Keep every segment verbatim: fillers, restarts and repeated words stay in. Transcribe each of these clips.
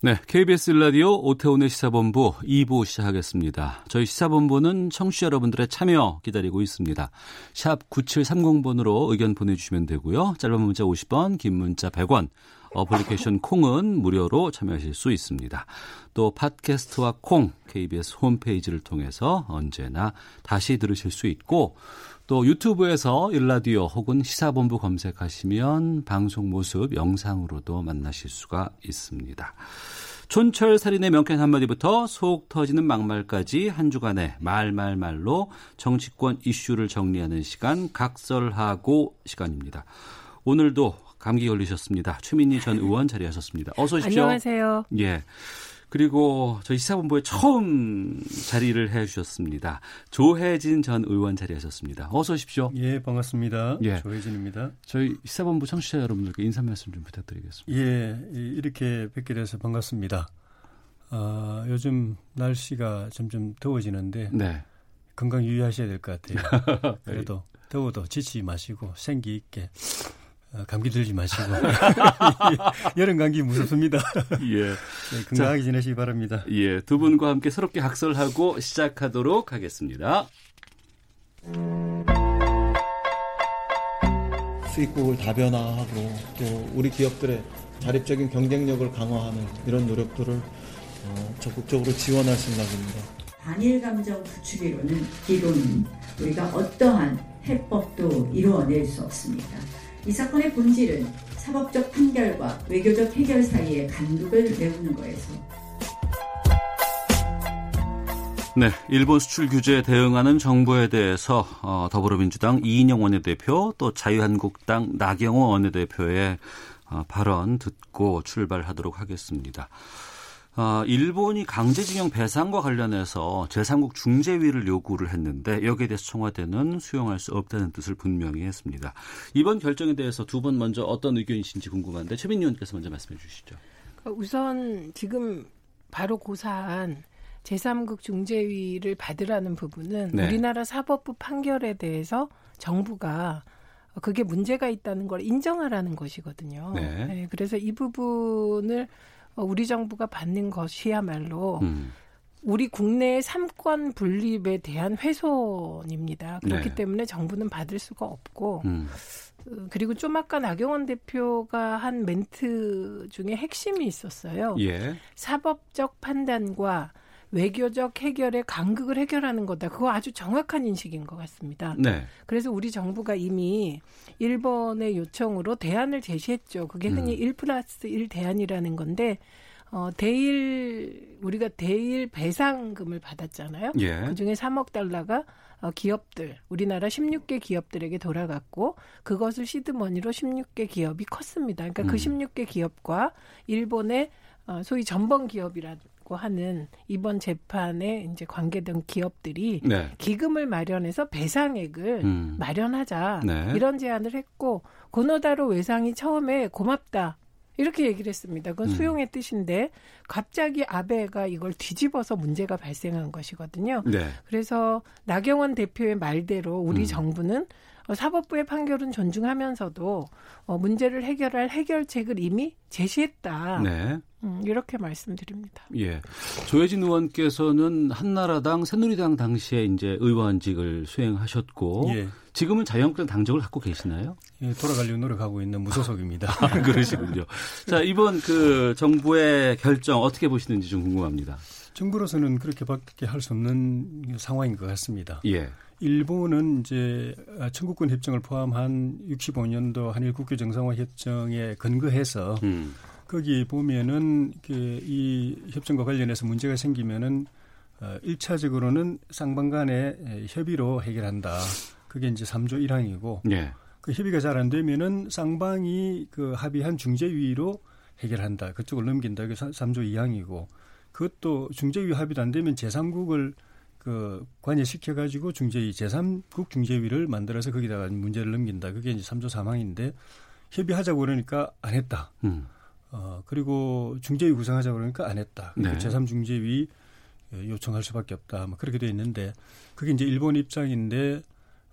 네, 케이비에스 일 라디오 오태훈의 시사본부 이 부 시작하겠습니다. 저희 시사본부는 청취자 여러분들의 참여 기다리고 있습니다. 샵 구칠삼공 번으로 의견 보내주시면 되고요. 짧은 문자 오십 원, 긴 문자 백 원, 어플리케이션 콩은 무료로 참여하실 수 있습니다. 또 팟캐스트와 콩, 케이비에스 홈페이지를 통해서 언제나 다시 들으실 수 있고, 또 유튜브에서 일 라디오 혹은 시사본부 검색하시면 방송 모습 영상으로도 만나실 수가 있습니다. 촌철살인의 명쾌한 한마디부터 속 터지는 막말까지 한 주간의 말말말로 정치권 이슈를 정리하는 시간, 각설하고 시간입니다. 오늘도 감기 걸리셨습니다. 최민희 전 의원 자리하셨습니다. 어서 오십시오. 안녕하세요. 예. 그리고 저희 시사본부에 처음 자리를 해주셨습니다. 조혜진 전 의원 자리하셨습니다. 어서 오십시오. 예, 반갑습니다. 예. 조혜진입니다. 저희 시사본부 청취자 여러분들께 인사 말씀 좀 부탁드리겠습니다. 예, 이렇게 뵙게 돼서 반갑습니다. 아, 요즘 날씨가 점점 더워지는데 네. 건강 유의하셔야 될 것 같아요. 그래도 더워도 지치지 마시고 생기 있게. 감기 들지 마시고 여름 감기 무섭습니다. 예, 네, 건강하게 자, 지내시기 바랍니다. 예, 두 분과 함께 새롭게 각설하고 시작하도록 하겠습니다. 수익국을 다변화하고 또 우리 기업들의 자립적인 경쟁력을 강화하는 이런 노력들을 어, 적극적으로 지원할 생각입니다. 반일 감정 구축이로는 기존 우리가 어떠한 해법도 이루어낼 수 없습니다. 이 사건의 본질은 사법적 판결과 외교적 해결 사이의 간극을 메우는 거에서. 네, 일본 수출 규제에 대응하는 정부에 대해서 더불어민주당 이인영 원내대표 또 자유한국당 나경원 원내대표의 발언 듣고 출발하도록 하겠습니다. 일본이 강제징용 배상과 관련해서 제삼국 중재위를 요구를 했는데 여기에 대해서 청와대는 수용할 수 없다는 뜻을 분명히 했습니다. 이번 결정에 대해서 두 분 먼저 어떤 의견이신지 궁금한데 최민희 의원께서 먼저 말씀해 주시죠. 우선 지금 바로 고사한 제삼국 중재위를 받으라는 부분은 네. 우리나라 사법부 판결에 대해서 정부가 그게 문제가 있다는 걸 인정하라는 것이거든요. 네. 네, 그래서 이 부분을 우리 정부가 받는 것이야말로 음. 우리 국내의 삼권 분립에 대한 훼손입니다. 그렇기 네. 때문에 정부는 받을 수가 없고 음. 그리고 좀 아까 나경원 대표가 한 멘트 중에 핵심이 있었어요. 예. 사법적 판단과 외교적 해결의 간극을 해결하는 거다. 그거 아주 정확한 인식인 것 같습니다. 네. 그래서 우리 정부가 이미 일본의 요청으로 대안을 제시했죠. 그게 흔히 음. 일 플러스 일 대안이라는 건데 어, 대일 우리가 대일 배상금을 받았잖아요. 예. 그중에 삼억 달러가 어, 기업들, 우리나라 십육 개 기업들에게 돌아갔고 그것을 시드머니로 십육 개 기업이 컸습니다. 그러니까 음. 그 십육 개 기업과 일본의 어, 소위 전범 기업이라는 하는 이번 재판에 이제 관계된 기업들이 네. 기금을 마련해서 배상액을 음. 마련하자 네. 이런 제안을 했고 고노다로 외상이 처음에 고맙다 이렇게 얘기를 했습니다. 그건 음. 수용의 뜻인데 갑자기 아베가 이걸 뒤집어서 문제가 발생한 것이거든요. 네. 그래서 나경원 대표의 말대로 우리 음. 정부는 사법부의 판결은 존중하면서도 문제를 해결할 해결책을 이미 제시했다. 네. 음, 이렇게 말씀드립니다. 예, 조혜진 의원께서는 한나라당, 새누리당 당시에 이제 의원직을 수행하셨고 예. 지금은 자유한국당 당적을 갖고 계시나요? 예, 돌아가려고 노력하고 있는 무소속입니다. 아, 그러시군요. 자, 이번 그 정부의 결정 어떻게 보시는지 좀 궁금합니다. 정부로서는 그렇게밖에 할 수 없는 상황인 것 같습니다. 예. 일본은 이제 청구권 협정을 포함한 육십오 년도 한일 국교 정상화 협정에 근거해서 음. 거기 보면은 이 협정과 관련해서 문제가 생기면은 일 차적으로는 쌍방 간의 협의로 해결한다. 그게 이제 삼조 일항이고 예. 그 협의가 잘 안 되면은 쌍방이 그 합의한 중재위로 해결한다. 그쪽을 넘긴다. 그게 삼조 이항이고 그것도 중재위 합의도 안 되면 제삼국을 그 관여시켜가지고 중재위, 제삼국 중재위를 만들어서 거기다가 문제를 넘긴다. 그게 이제 삼조 삼항인데 협의하자고 그러니까 안 했다. 음. 어, 그리고 중재위 구성하자고 그러니까 안 했다. 그리고 네. 제삼 중재위 요청할 수밖에 없다. 뭐 그렇게 돼 있는데 그게 이제 일본 입장인데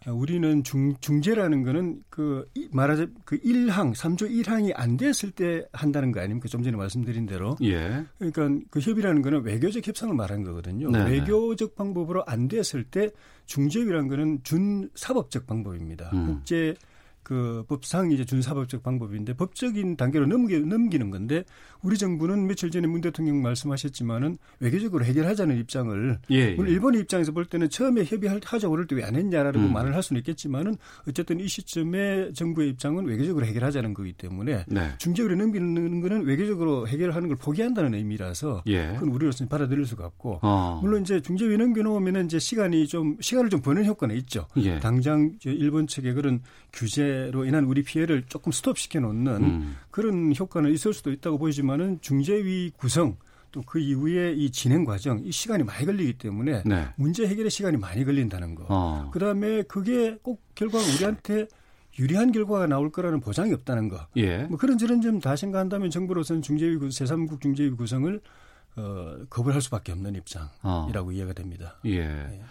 우리는 중, 중재라는 거는 그 말하자면 그 일 항, 삼조 일항이 안 됐을 때 한다는 거 아닙니까? 좀 전에 말씀드린 대로. 예. 그러니까 그 협의라는 거는 외교적 협상을 말한 거거든요. 네네. 외교적 방법으로 안 됐을 때 중재위라는 거는 준사법적 방법입니다. 음. 국제 그 법상 이제 준사법적 방법인데 법적인 단계로 넘기, 넘기는 건데 우리 정부는 며칠 전에 문 대통령 말씀하셨지만은 외교적으로 해결하자는 입장을 예, 예. 물론 일본의 입장에서 볼 때는 처음에 협의하자고 그럴 때 왜 안 했냐라고 음. 말을 할 수는 있겠지만은 어쨌든 이 시점에 정부의 입장은 외교적으로 해결하자는 거기 때문에 네. 중재위로 넘기는 거는 외교적으로 해결하는 걸 포기한다는 의미라서 예. 그건 우리로서는 받아들일 수가 없고 어. 물론 이제 중재위 넘겨놓으면은 이제 시간이 좀 시간을 좀 버는 효과는 있죠. 예. 당장 일본 측의 그런 규제 로 인한 우리 피해를 조금 스톱시켜 놓는 음. 그런 효과는 있을 수도 있다고 보이지만은 중재위 구성 또 그 이후에 이 진행 과정 이 시간이 많이 걸리기 때문에 네. 문제 해결에 시간이 많이 걸린다는 거. 어. 그다음에 그게 꼭 결과가 우리한테 유리한 결과가 나올 거라는 보장이 없다는 거. 예. 뭐 그런 저런 점 다 생각한다면 정부로서는 중재위 제삼국 중재위 구성을 어, 겁을 할 수밖에 없는 입장이라고 어. 이해가 됩니다. 예. 예.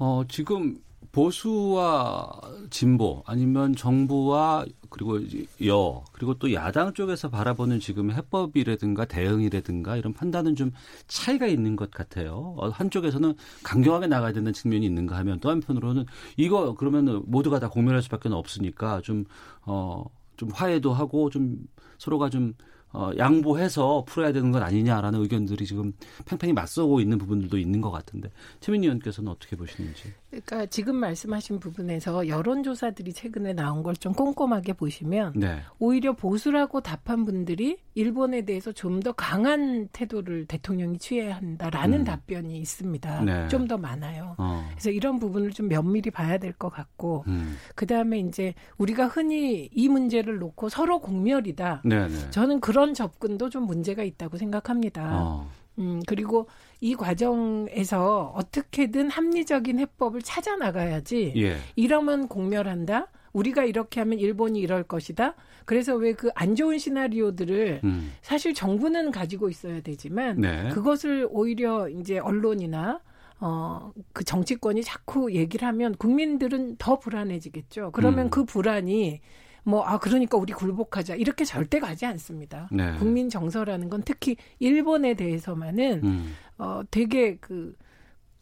어, 지금 보수와 진보 아니면 정부와 그리고 여 그리고 또 야당 쪽에서 바라보는 지금 해법이라든가 대응이라든가 이런 판단은 좀 차이가 있는 것 같아요. 한쪽에서는 강경하게 나가야 된다는 측면이 있는가 하면 또 한편으로는 이거 그러면 모두가 다 공멸할 수밖에 없으니까 좀, 어, 좀 화해도 하고 좀 서로가 좀 어, 양보해서 풀어야 되는 건 아니냐라는 의견들이 지금 팽팽히 맞서고 있는 부분들도 있는 것 같은데 최민희 의원께서는 어떻게 보시는지. 그러니까 지금 말씀하신 부분에서 여론조사들이 최근에 나온 걸 좀 꼼꼼하게 보시면 네. 오히려 보수라고 답한 분들이 일본에 대해서 좀 더 강한 태도를 대통령이 취해야 한다라는 음. 답변이 있습니다. 네. 좀 더 많아요. 어. 그래서 이런 부분을 좀 면밀히 봐야 될 것 같고 음. 그다음에 이제 우리가 흔히 이 문제를 놓고 서로 공멸이다. 네, 네. 저는 그런 접근도 좀 문제가 있다고 생각합니다. 어. 음, 그리고 이 과정에서 어떻게든 합리적인 해법을 찾아 나가야지 예. 이러면 공멸한다. 우리가 이렇게 하면 일본이 이럴 것이다. 그래서 왜 그 안 좋은 시나리오들을 음. 사실 정부는 가지고 있어야 되지만 네. 그것을 오히려 이제 언론이나 어, 그 정치권이 자꾸 얘기를 하면 국민들은 더 불안해지겠죠. 그러면 음. 그 불안이 뭐, 아, 그러니까 우리 굴복하자. 이렇게 절대 가지 않습니다. 네. 국민 정서라는 건 특히 일본에 대해서만은 음. 어, 되게 그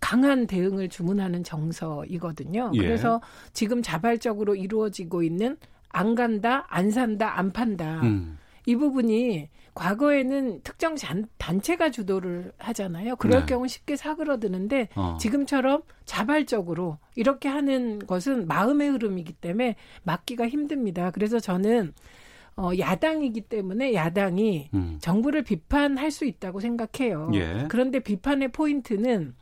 강한 대응을 주문하는 정서이거든요. 예. 그래서 지금 자발적으로 이루어지고 있는 안 간다, 안 산다, 안 판다. 음. 이 부분이 과거에는 특정 단체가 주도를 하잖아요. 그럴 네. 경우 쉽게 사그러드는데 어. 지금처럼 자발적으로 이렇게 하는 것은 마음의 흐름이기 때문에 막기가 힘듭니다. 그래서 저는 어, 야당이기 때문에 야당이 음. 정부를 비판할 수 있다고 생각해요. 예. 그런데 비판의 포인트는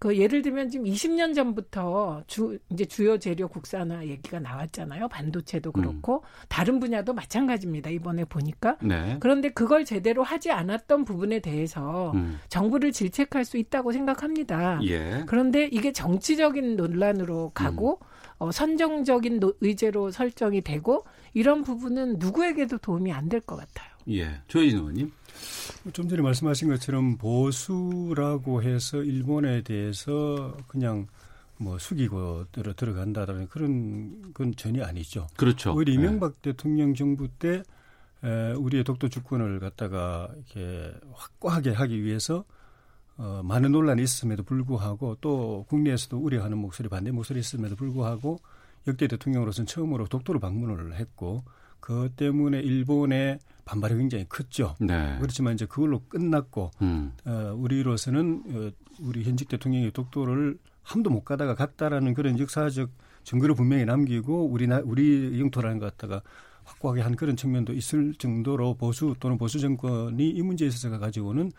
그 예를 들면 지금 이십 년 전부터 주, 이제 주요 재료 국산화 얘기가 나왔잖아요. 반도체도 그렇고 음. 다른 분야도 마찬가지입니다. 이번에 보니까. 네. 그런데 그걸 제대로 하지 않았던 부분에 대해서 음. 정부를 질책할 수 있다고 생각합니다. 예. 그런데 이게 정치적인 논란으로 가고 음. 어, 선정적인 노, 의제로 설정이 되고 이런 부분은 누구에게도 도움이 안 될 것 같아요. 예, 조혜진 의원님. 좀 전에 말씀하신 것처럼 보수라고 해서 일본에 대해서 그냥 뭐 숙이고 들어 들어간다라는 그런 건 전혀 아니죠. 그렇죠. 오히려 이명박 네. 대통령 정부 때 우리의 독도 주권을 갖다가 이렇게 확고하게 하기 위해서 많은 논란이 있음에도 불구하고 또 국내에서도 우려하는 목소리, 반대 목소리 있음에도 불구하고 역대 대통령으로서는 처음으로 독도로 방문을 했고 그 때문에 일본의 반발이 굉장히 컸죠. 네. 그렇지만 이제 그걸로 끝났고 음. 어, 우리로서는 어, 우리 현직 대통령이 독도를 함도 못 가다가 갔다라는 그런 역사적 증거를 분명히 남기고 우리나 우리 영토라는 것 갖다가 확고하게 한 그런 측면도 있을 정도로 보수 또는 보수 정권이 이 문제에 있어서 가지고는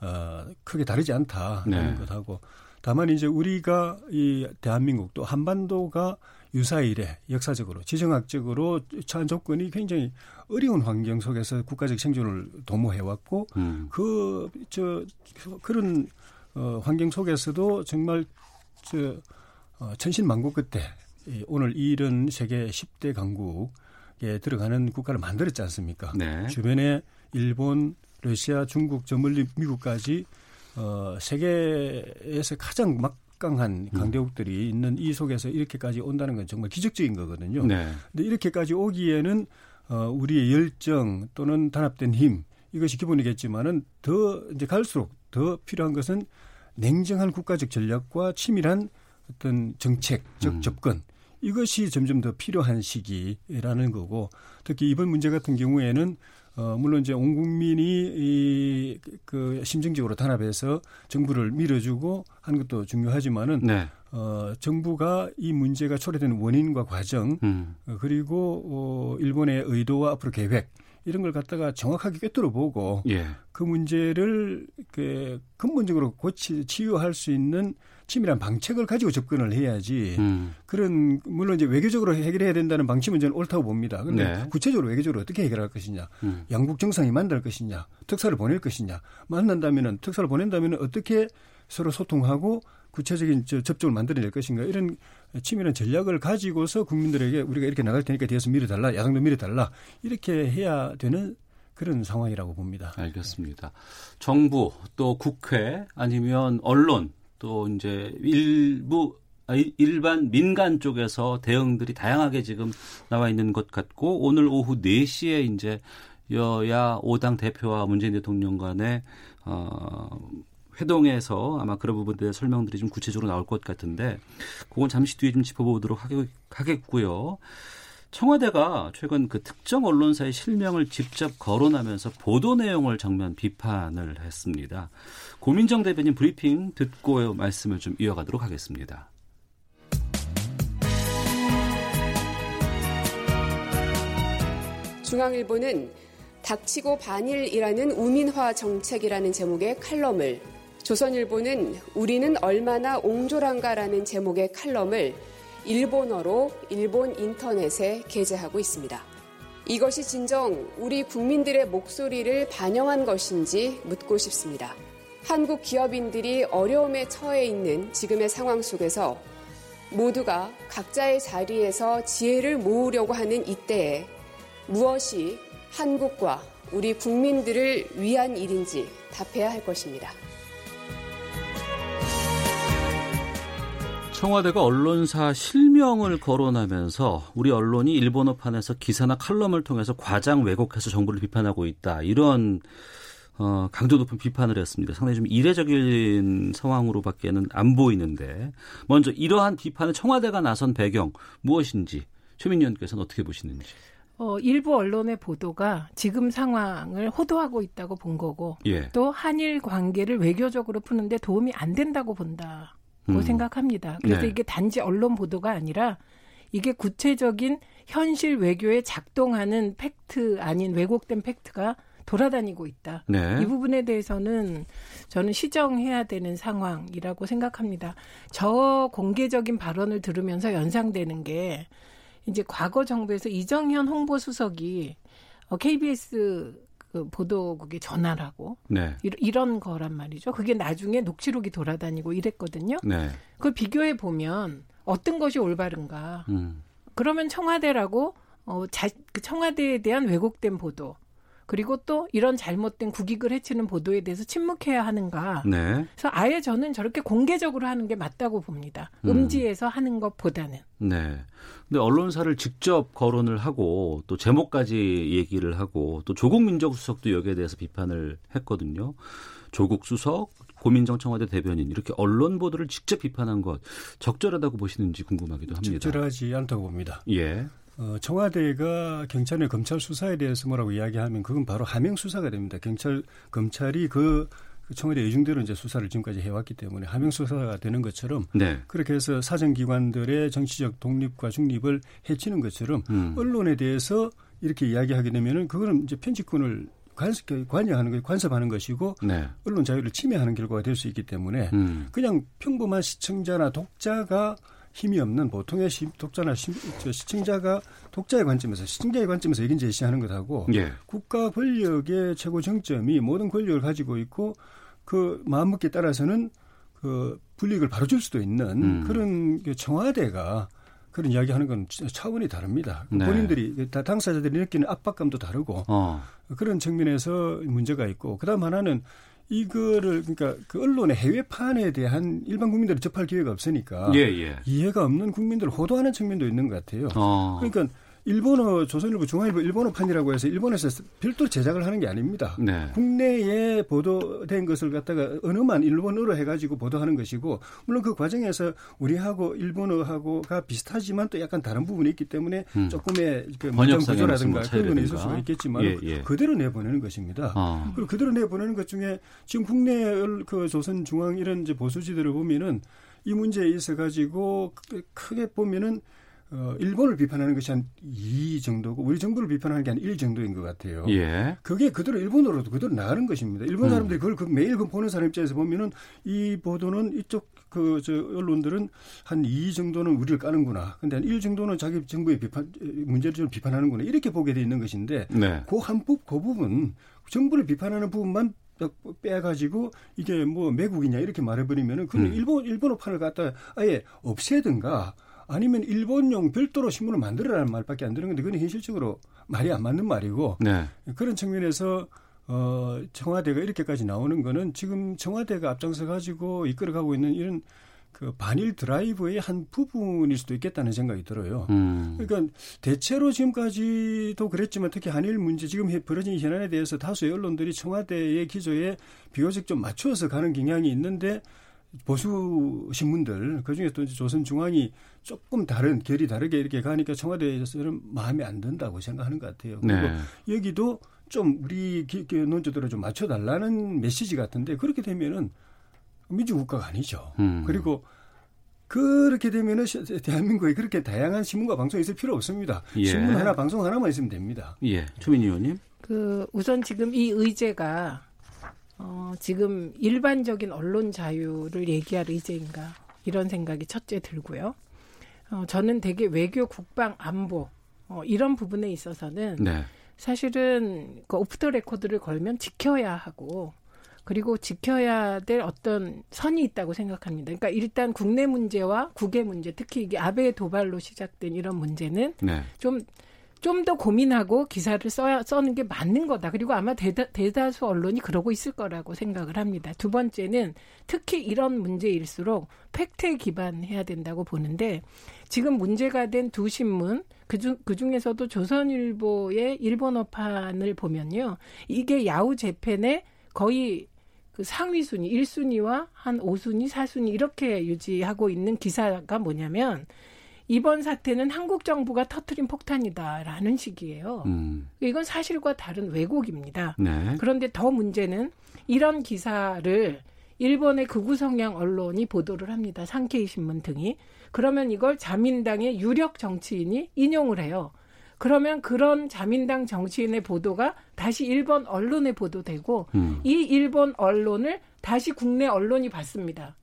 어, 크게 다르지 않다라는 네. 것하고. 다만 이제 우리가 이 대한민국 또 한반도가 유사이래 역사적으로 지정학적으로 처한 조건이 굉장히 어려운 환경 속에서 국가적 생존을 도모해왔고 음. 그 저 그런 어, 환경 속에서도 정말 저 어, 천신만고 끝에 이, 오늘 이런 세계 십 대 강국에 들어가는 국가를 만들었지 않습니까? 네. 주변에 일본, 러시아, 중국, 저 멀리 미국까지 어, 세계에서 가장 막 강한 강대국들이 있는 이 속에서 이렇게까지 온다는 건 정말 기적적인 거거든요. 그런데 네. 이렇게까지 오기에는 우리의 열정 또는 단합된 힘 이것이 기본이겠지만은 더 이제 갈수록 더 필요한 것은 냉정한 국가적 전략과 치밀한 어떤 정책적 음. 접근 이것이 점점 더 필요한 시기라는 거고 특히 이번 문제 같은 경우에는. 어, 물론 이제 온 국민이 이, 그 심정적으로 단합해서 정부를 밀어주고 하는 것도 중요하지만은 네. 어, 정부가 이 문제가 초래되는 원인과 과정 음. 어, 그리고 어, 일본의 의도와 앞으로 계획 이런 걸 갖다가 정확하게 꿰뚫어 보고 예. 그 문제를 그 근본적으로 고치 치유할 수 있는 치밀한 방책을 가지고 접근을 해야지 음. 그런 물론 이제 외교적으로 해결해야 된다는 방침은 저는 옳다고 봅니다. 그런데 네. 구체적으로 외교적으로 어떻게 해결할 것이냐, 음. 양국 정상이 만날 것이냐, 특사를 보낼 것이냐, 만난다면은 특사를 보낸다면 어떻게 서로 소통하고 구체적인 저 접촉을 만들어낼 것인가 이런 치밀한 전략을 가지고서 국민들에게 우리가 이렇게 나갈 테니까 뒤에서 밀어달라, 야당도 밀어달라 이렇게 해야 되는 그런 상황이라고 봅니다. 알겠습니다. 정부 또 국회 아니면 언론 또 이제 일부 일반 민간 쪽에서 대응들이 다양하게 지금 나와 있는 것 같고 오늘 오후 네 시에 이제 여야 오 당 대표와 문재인 대통령 간의 어, 회동에서 아마 그런 부분들의 설명들이 좀 구체적으로 나올 것 같은데 그건 잠시 뒤에 좀 짚어보도록 하겠고요. 청와대가 최근 그 특정 언론사의 실명을 직접 거론하면서 보도 내용을 정면 비판을 했습니다. 고민정 대변인 브리핑 듣고 말씀을 좀 이어가도록 하겠습니다. 중앙일보는 닥치고 반일이라는 우민화 정책이라는 제목의 칼럼을, 조선일보는 우리는 얼마나 옹졸한가라는 제목의 칼럼을 일본어로 일본 인터넷에 게재하고 있습니다. 이것이 진정 우리 국민들의 목소리를 반영한 것인지 묻고 싶습니다. 한국 기업인들이 어려움에 처해 있는 지금의 상황 속에서 모두가 각자의 자리에서 지혜를 모으려고 하는 이때에 무엇이 한국과 우리 국민들을 위한 일인지 답해야 할 것입니다. 청와대가 언론사 실명을 거론하면서 우리 언론이 일본어판에서 기사나 칼럼을 통해서 과장 왜곡해서 정부를 비판하고 있다. 이런 어, 강도 높은 비판을 했습니다. 상당히 좀 이례적인 상황으로밖에는 안 보이는데 먼저 이러한 비판에 청와대가 나선 배경 무엇인지 최민희 의원께서는 어떻게 보시는지. 어, 일부 언론의 보도가 지금 상황을 호도하고 있다고 본 거고 예. 또 한일 관계를 외교적으로 푸는데 도움이 안 된다고 본다. 고 생각합니다. 그래서 네. 이게 단지 언론 보도가 아니라 이게 구체적인 현실 외교에 작동하는 팩트 아닌 왜곡된 팩트가 돌아다니고 있다. 네. 이 부분에 대해서는 저는 시정해야 되는 상황이라고 생각합니다. 저 공개적인 발언을 들으면서 연상되는 게 이제 과거 정부에서 이정현 홍보수석이 케이비에스 보도국에 전화를 하고 네. 이런 거란 말이죠. 그게 나중에 녹취록이 돌아다니고 이랬거든요. 네. 그걸 비교해 보면 어떤 것이 올바른가. 음. 그러면 청와대라고 어, 자, 청와대에 대한 왜곡된 보도 그리고 또 이런 잘못된 국익을 해치는 보도에 대해서 침묵해야 하는가. 네. 그래서 아예 저는 저렇게 공개적으로 하는 게 맞다고 봅니다. 음지에서 음. 하는 것보다는. 네. 근데 언론사를 직접 거론을 하고 또 제목까지 얘기를 하고 또 조국 민정수석도 여기에 대해서 비판을 했거든요. 조국 수석, 고민정 청와대 대변인 이렇게 언론 보도를 직접 비판한 것 적절하다고 보시는지 궁금하기도 합니다. 적절하지 않다고 봅니다. 예. 어, 청와대가 경찰의 검찰 수사에 대해서 뭐라고 이야기하면 그건 바로 하명 수사가 됩니다. 경찰, 검찰이 그 청와대 의중대로 이제 수사를 지금까지 해왔기 때문에 하명 수사가 되는 것처럼 네. 그렇게 해서 사정기관들의 정치적 독립과 중립을 해치는 것처럼 음. 언론에 대해서 이렇게 이야기하게 되면은 그거는 이제 편집권을 관습, 관여하는 것, 관섭하는 것이고 네. 언론 자유를 침해하는 결과가 될 수 있기 때문에 음. 그냥 평범한 시청자나 독자가 힘이 없는 보통의 시, 독자나 시, 시청자가 독자의 관점에서 시청자의 관점에서 의견 제시하는 것하고 예. 국가 권력의 최고 정점이 모든 권력을 가지고 있고 그 마음먹기에 따라서는 그 불이익을 바로 줄 수도 있는 음. 그런 청와대가 그런 이야기하는 건 차원이 다릅니다. 네. 본인들이 다 당사자들이 느끼는 압박감도 다르고 어. 그런 측면에서 문제가 있고 그다음 하나는 이거를 그러니까 그 언론의 해외판에 대한 일반 국민들이 접할 기회가 없으니까 예, 예. 이해가 없는 국민들을 호도하는 측면도 있는 것 같아요. 어. 그러니까 일본어 조선일보 중앙일보 일본어판이라고 해서 일본에서 별도로 제작을 하는 게 아닙니다. 네. 국내에 보도된 것을 갖다가 언어만 일본어로 해가지고 보도하는 것이고 물론 그 과정에서 우리하고 일본어하고가 비슷하지만 또 약간 다른 부분이 있기 때문에 음. 조금의 그 문장 구조라든가 그런 건 있을 수가 있겠지만 예, 예. 그대로 내보내는 것입니다. 어. 그리고 그대로 내보내는 것 중에 지금 국내 그 조선 중앙 이런 이제 보수지들을 보면은 이 문제에 있어 가지고 크게 보면은. 어, 일본을 비판하는 것이 한 이 정도고 우리 정부를 비판하는 게 한 일 정도인 것 같아요. 예. 그게 그대로 일본으로도 그대로 나가는 것입니다. 일본 사람들이 그걸 그 매일 그 보는 사람 입장에서 보면은 이 보도는 이쪽 그 저 언론들은 한 이 정도는 우리를 까는구나. 근데 한 일 정도는 자기 정부의 비판 문제를 좀 비판하는구나. 이렇게 보게 돼 있는 것인데 네. 그 한 부, 그 부분 정부를 비판하는 부분만 빼가지고 이게 뭐 매국이냐 이렇게 말해버리면은 그건 음. 일본 일본어판을 갖다 아예 없애든가. 아니면 일본용 별도로 신문을 만들어라는 말밖에 안 되는 건데 그건 현실적으로 말이 안 맞는 말이고 네. 그런 측면에서 어, 청와대가 이렇게까지 나오는 거는 지금 청와대가 앞장서 가지고 이끌어가고 있는 이런 그 반일 드라이브의 한 부분일 수도 있겠다는 생각이 들어요. 음. 그러니까 대체로 지금까지도 그랬지만 특히 한일 문제 지금 벌어진 현안에 대해서 다수의 언론들이 청와대의 기조에 비교적 좀 맞춰서 가는 경향이 있는데 보수 신문들 그중에 또 조선중앙이 조금 다른 결이 다르게 이렇게 가니까 청와대에서는 마음에 안 든다고 생각하는 것 같아요. 그리고 네. 여기도 좀 우리 논조대로 좀 맞춰달라는 메시지 같은데 그렇게 되면은 민주국가가 아니죠. 음. 그리고 그렇게 되면은 대한민국에 그렇게 다양한 신문과 방송이 있을 필요 없습니다. 예. 신문 하나, 방송 하나만 있으면 됩니다. 예, 최민희 의원님. 그 우선 지금 이 의제가. 어, 지금 일반적인 언론 자유를 얘기할 의제인가 이런 생각이 첫째 들고요. 어, 저는 되게 외교, 국방, 안보 어, 이런 부분에 있어서는 네. 사실은 그 오프 더 레코드를 걸면 지켜야 하고 그리고 지켜야 될 어떤 선이 있다고 생각합니다. 그러니까 일단 국내 문제와 국외 문제 특히 이게 아베 도발로 시작된 이런 문제는 네. 좀 좀 더 고민하고 기사를 써야, 써는 게 맞는 거다. 그리고 아마 대다, 대다수 언론이 그러고 있을 거라고 생각을 합니다. 두 번째는 특히 이런 문제일수록 팩트에 기반해야 된다고 보는데 지금 문제가 된 두 신문 그중, 그중에서도 조선일보의 일본어판을 보면요. 이게 야후 재팬의 거의 그 상위 순위, 일 순위와 한 오 순위, 사 순위 이렇게 유지하고 있는 기사가 뭐냐면 이번 사태는 한국 정부가 터뜨린 폭탄이다라는 식이에요. 음. 이건 사실과 다른 왜곡입니다. 네. 그런데 더 문제는 이런 기사를 일본의 극우 성향 언론이 보도를 합니다. 상케이신문 등이. 그러면 이걸 자민당의 유력 정치인이 인용을 해요. 그러면 그런 자민당 정치인의 보도가 다시 일본 언론에 보도되고 음. 이 일본 언론을 다시 국내 언론이 봤습니다.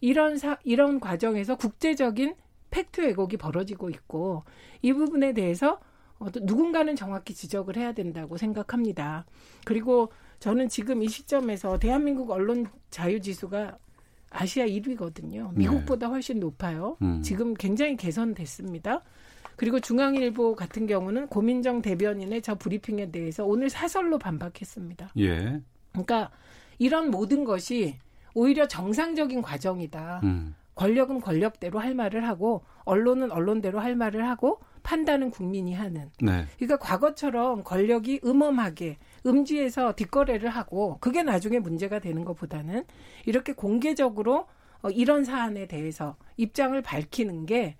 이런 사, 이런 과정에서 국제적인 팩트 왜곡이 벌어지고 있고 이 부분에 대해서 누군가는 정확히 지적을 해야 된다고 생각합니다. 그리고 저는 지금 이 시점에서 대한민국 언론 자유지수가 아시아 일 위거든요. 미국보다 훨씬 높아요. 음. 지금 굉장히 개선됐습니다. 그리고 중앙일보 같은 경우는 고민정 대변인의 저 브리핑에 대해서 오늘 사설로 반박했습니다. 예. 그러니까 이런 모든 것이 오히려 정상적인 과정이다. 음. 권력은 권력대로 할 말을 하고 언론은 언론대로 할 말을 하고 판단은 국민이 하는. 네. 그러니까 과거처럼 권력이 음험하게 음지에서 뒷거래를 하고 그게 나중에 문제가 되는 것보다는 이렇게 공개적으로 이런 사안에 대해서 입장을 밝히는 게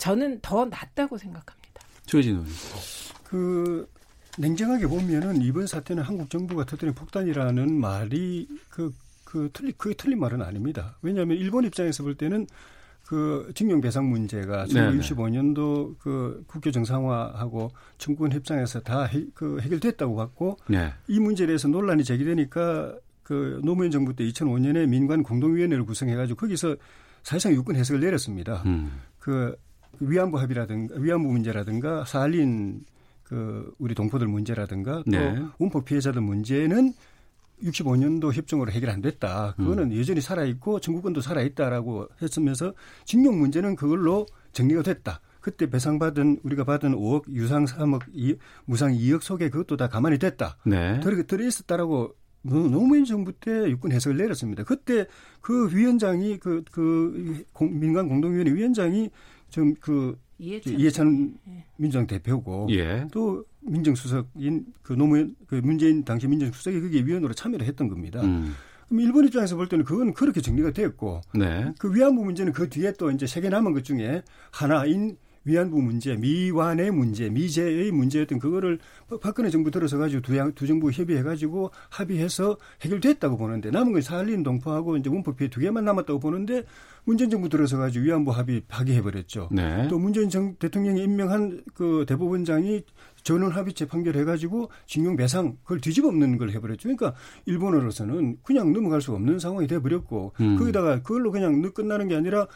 저는 더 낫다고 생각합니다. 조혜진 의원님. 그 냉정하게 보면은 이번 사태는 한국 정부가 터뜨린 폭탄이라는 말이 그. 그 틀리 그게 틀린 말은 아닙니다. 왜냐하면 일본 입장에서 볼 때는 그 징용배상 문제가 천구백육십오 년도 그 국교 정상화하고 청구권 협상에서 다 해, 그 해결됐다고 봤고 네. 이 문제에 대해서 논란이 제기되니까 그 노무현 정부 때 이천오 년에 민관 공동위원회를 구성해가지고 거기서 사실상 유권 해석을 내렸습니다. 음. 그 위안부 합의라든가 위안부 문제라든가 사할린 그 우리 동포들 문제라든가 또 네. 운폭 피해자들 문제는 육십오 년도 협정으로 해결 안 됐다. 그거는 음. 여전히 살아있고 청구권도 살아있다라고 했으면서 징용 문제는 그걸로 정리가 됐다. 그때 배상받은 우리가 받은 오억 유상 삼억 무상 이억 속에 그것도 다 가만히 됐다. 네. 들어있었다라고 노무현 정부 때 유권 해석을 내렸습니다. 그때 그 위원장이 그, 그 민간 공동위원회 위원장이 좀 그 이해찬, 이해찬 민주당 대표고 예. 또 민정수석인 그 노무현 그 문재인 당시 민정수석이 거기에 위원으로 참여를 했던 겁니다. 음. 그럼 일본 입장에서 볼 때는 그건 그렇게 정리가 됐고 네. 그 위안부 문제는 그 뒤에 또 이제 세 개 남은 것 중에 하나인 위안부 문제, 미완의 문제, 미제의 문제였던 그거를 박근혜 정부 들어서 가지고 두, 양, 두 정부 협의해 가지고 합의해서 해결됐다고 보는데 남은 건 사할린 동포하고 이제 문법 피해 두 개만 남았다고 보는데 문재인 정부 들어서 가지고 위안부 합의 파기해 버렸죠. 네. 또 문재인 정, 대통령이 임명한 그 대법원장이 전원 합의체 판결해 가지고 징용 배상 그걸 뒤집어엎는 걸 해버렸죠. 그러니까 일본으로서는 그냥 넘어갈 수 없는 상황이 돼 버렸고 음. 거기다가 그걸로 그냥 끝나는 게 아니라.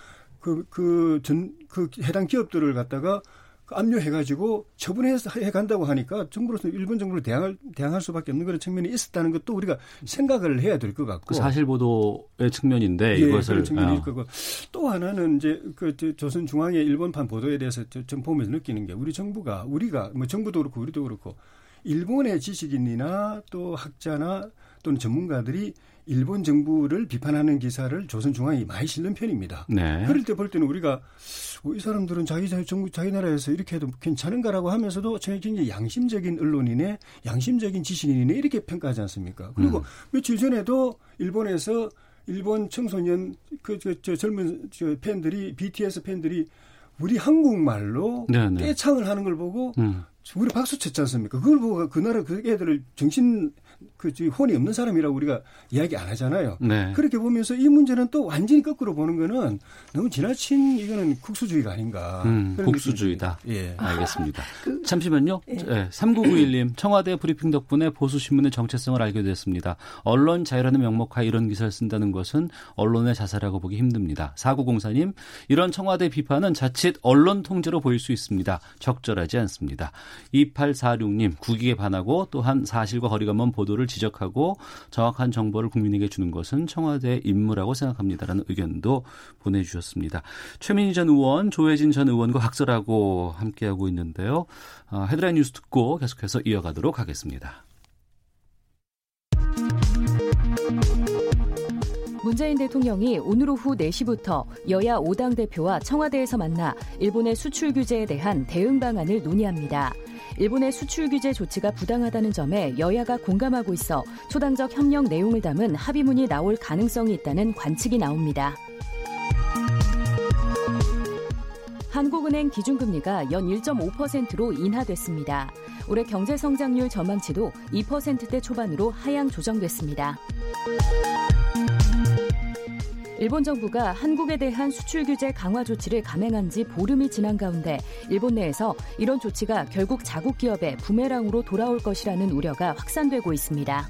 그, 그, 전, 그, 해당 기업들을 갖다가 압류해가지고 처분해서 해 간다고 하니까 정부로서 일본 정부를 대항할, 대항할 수밖에 없는 그런 측면이 있었다는 것도 우리가 생각을 해야 될 것 같고. 그 사실보도의 측면인데 예, 이것을. 그런 측면일 어. 거고. 또 하나는 이제 그 조선중앙의 일본판 보도에 대해서 좀 보면서 느끼는 게 우리 정부가, 우리가, 뭐 정부도 그렇고 우리도 그렇고 일본의 지식인이나 또 학자나 또는 전문가들이 일본 정부를 비판하는 기사를 조선중앙이 많이 실는 편입니다. 네. 그럴 때 볼 때는 우리가 이 사람들은 자기 정부, 자기 나라에서 이렇게 해도 괜찮은가라고 하면서도 굉장히 양심적인 언론이네, 양심적인 지식인이네 이렇게 평가하지 않습니까? 그리고 음. 며칠 전에도 일본에서 일본 청소년 그, 저, 저 젊은 저 팬들이 비티에스 팬들이 우리 한국말로 네네. 떼창을 하는 걸 보고 음. 우리 박수 쳤지 않습니까? 그걸 보고 그 나라 그 애들을 정신 그 혼이 없는 사람이라고 우리가 이야기 안 하잖아요. 네. 그렇게 보면서 이 문제는 또 완전히 거꾸로 보는 거는 너무 지나친 이거는 국수주의가 아닌가. 음, 국수주의다. 예, 알겠습니다. 그, 잠시만요. 예. 네, 삼구구일 님 청와대 브리핑 덕분에 보수신문의 정체성을 알게 됐습니다. 언론 자유라는 명목하에 이런 기사를 쓴다는 것은 언론의 자살이라고 보기 힘듭니다. 사구공사 님 이런 청와대 비판은 자칫 언론 통제로 보일 수 있습니다. 적절하지 않습니다. 이팔사육 님 국익에 반하고 또한 사실과 거리가 먼 보도를 지적하고 정확한 정보를 국민에게 주는 것은 청와대의 임무라고 생각합니다라는 의견도 보내주셨습니다. 최민희 전 의원, 조혜진 전 의원과 각설하고 함께하고 있는데요. 어, 헤드라인 뉴스 듣고 계속해서 이어가도록 하겠습니다. 문재인 대통령이 오늘 오후 네 시부터 여야 오 당 대표와 청와대에서 만나 일본의 수출 규제에 대한 대응 방안을 논의합니다. 일본의 수출 규제 조치가 부당하다는 점에 여야가 공감하고 있어 초당적 협력 내용을 담은 합의문이 나올 가능성이 있다는 관측이 나옵니다. 한국은행 기준금리가 연 일 점 오 퍼센트로 인하됐습니다. 올해 경제 성장률 전망치도 이 퍼센트대 초반으로 하향 조정됐습니다. 일본 정부가 한국에 대한 수출 규제 강화 조치를 감행한 지 보름이 지난 가운데 일본 내에서 이런 조치가 결국 자국 기업의 부메랑으로 돌아올 것이라는 우려가 확산되고 있습니다.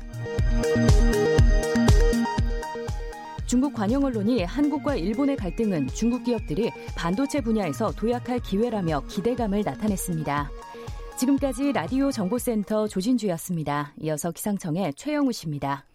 중국 관영 언론이 한국과 일본의 갈등은 중국 기업들이 반도체 분야에서 도약할 기회라며 기대감을 나타냈습니다. 지금까지 라디오 정보센터 조진주였습니다. 이어서 기상청의 최영우 씨입니다.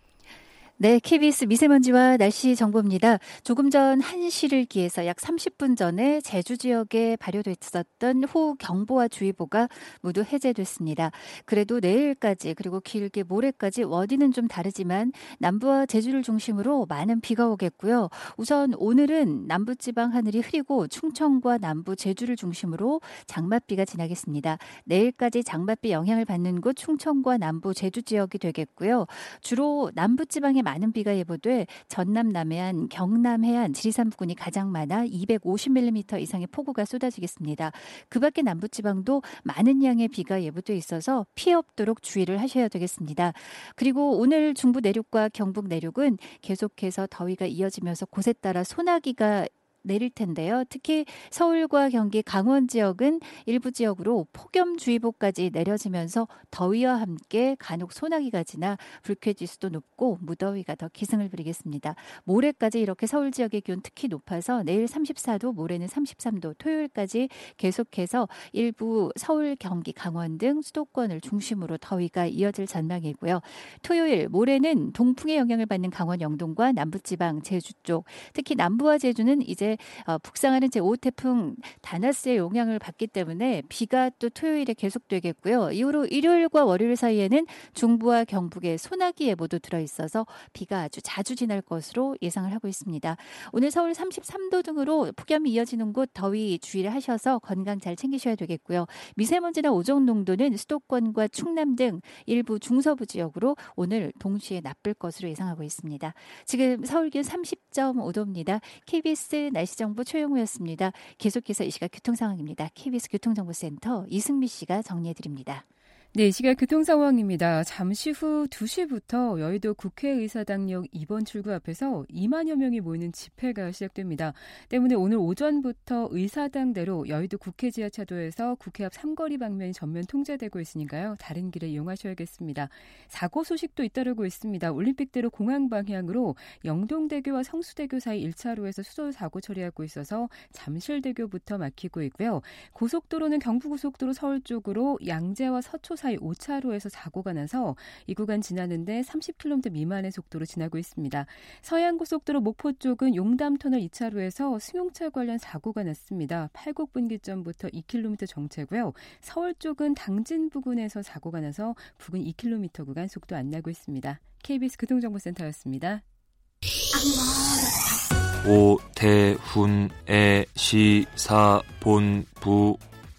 네, 케이비에스 미세먼지와 날씨 정보입니다. 조금 전 한 시를 기해서 약 삼십 분 전에 제주 지역에 발효됐었던 호우경보와 주의보가 모두 해제됐습니다. 그래도 내일까지 그리고 길게 모레까지 원인은 좀 다르지만 남부와 제주를 중심으로 많은 비가 오겠고요. 우선 오늘은 남부지방 하늘이 흐리고 충청과 남부 제주를 중심으로 장맛비가 지나겠습니다. 내일까지 장맛비 영향을 받는 곳 충청과 남부 제주 지역이 되겠고요. 주로 남부지방에 많은 비가 예보돼 전남 남해안, 경남 해안, 지리산 부근이 가장 많아 이백오십 밀리미터 이상의 폭우가 쏟아지겠습니다. 그 밖에 남부지방도 많은 양의 비가 예보돼 있어서 피해 없도록 주의를 하셔야 되겠습니다. 그리고 오늘 중부 내륙과 경북 내륙은 계속해서 더위가 이어지면서 곳에 따라 소나기가 내릴 텐데요. 특히 서울과 경기, 강원 지역은 일부 지역으로 폭염주의보까지 내려지면서 더위와 함께 간혹 소나기가 지나 불쾌지수도 높고 무더위가 더 기승을 부리겠습니다. 모레까지 이렇게 서울 지역의 기온 특히 높아서 내일 삼십사 도, 모레는 삼십삼 도, 토요일까지 계속해서 일부 서울, 경기, 강원 등 수도권을 중심으로 더위가 이어질 전망이고요. 토요일, 모레는 동풍의 영향을 받는 강원 영동과 남부지방, 제주 쪽, 특히 남부와 제주는 이제 어, 북상하는 제오 태풍 다나스의 영향을 받기 때문에 비가 또 토요일에 계속되겠고요. 이후로 일요일과 월요일 사이에는 중부와 경북에 소나기 예보도 들어있어서 비가 아주 자주 지날 것으로 예상을 하고 있습니다. 오늘 서울 삼십삼 도 등으로 폭염이 이어지는 곳 더위 주의를 하셔서 건강 잘 챙기셔야 되겠고요. 미세먼지나 오존 농도는 수도권과 충남 등 일부 중서부 지역으로 오늘 동시에 나쁠 것으로 예상하고 있습니다. 지금 서울 기온 삼십 점 오 도입니다. 케이비에스 날씨정보 최용우였습니다. 계속해서 이 시각 교통상황입니다. 케이비에스 교통정보센터 이승미 씨가 정리해드립니다. 네, 이 시각 교통상황입니다. 잠시 후 두 시부터 여의도 국회의사당역 이 번 출구 앞에서 이만여 명이 모이는 집회가 시작됩니다. 때문에 오늘 오전부터 의사당대로 여의도 국회 지하차도에서 국회 앞 삼거리 방면이 전면 통제되고 있으니까요. 다른 길을 이용하셔야겠습니다. 사고 소식도 잇따르고 있습니다. 올림픽대로 공항 방향으로 영동대교와 성수대교 사이 일 차로에서 수도 사고 처리하고 있어서 잠실대교부터 막히고 있고요. 고속도로는 경부고속도로 서울 쪽으로 양재와 서초 사이 오 차로에서 사고가 나서 이 구간 지나는데 삼십 킬로미터 미만의 속도로 지나고 있습니다. 서해안고속도로 목포 쪽은 용담터널 이 차로에서 승용차 관련 사고가 났습니다. 팔곡분기점부터 이 킬로미터 정체고요. 서울 쪽은 당진 부근에서 사고가 나서 부근 이 킬로미터 구간 속도 안 나고 있습니다. 케이비에스 교통정보센터였습니다.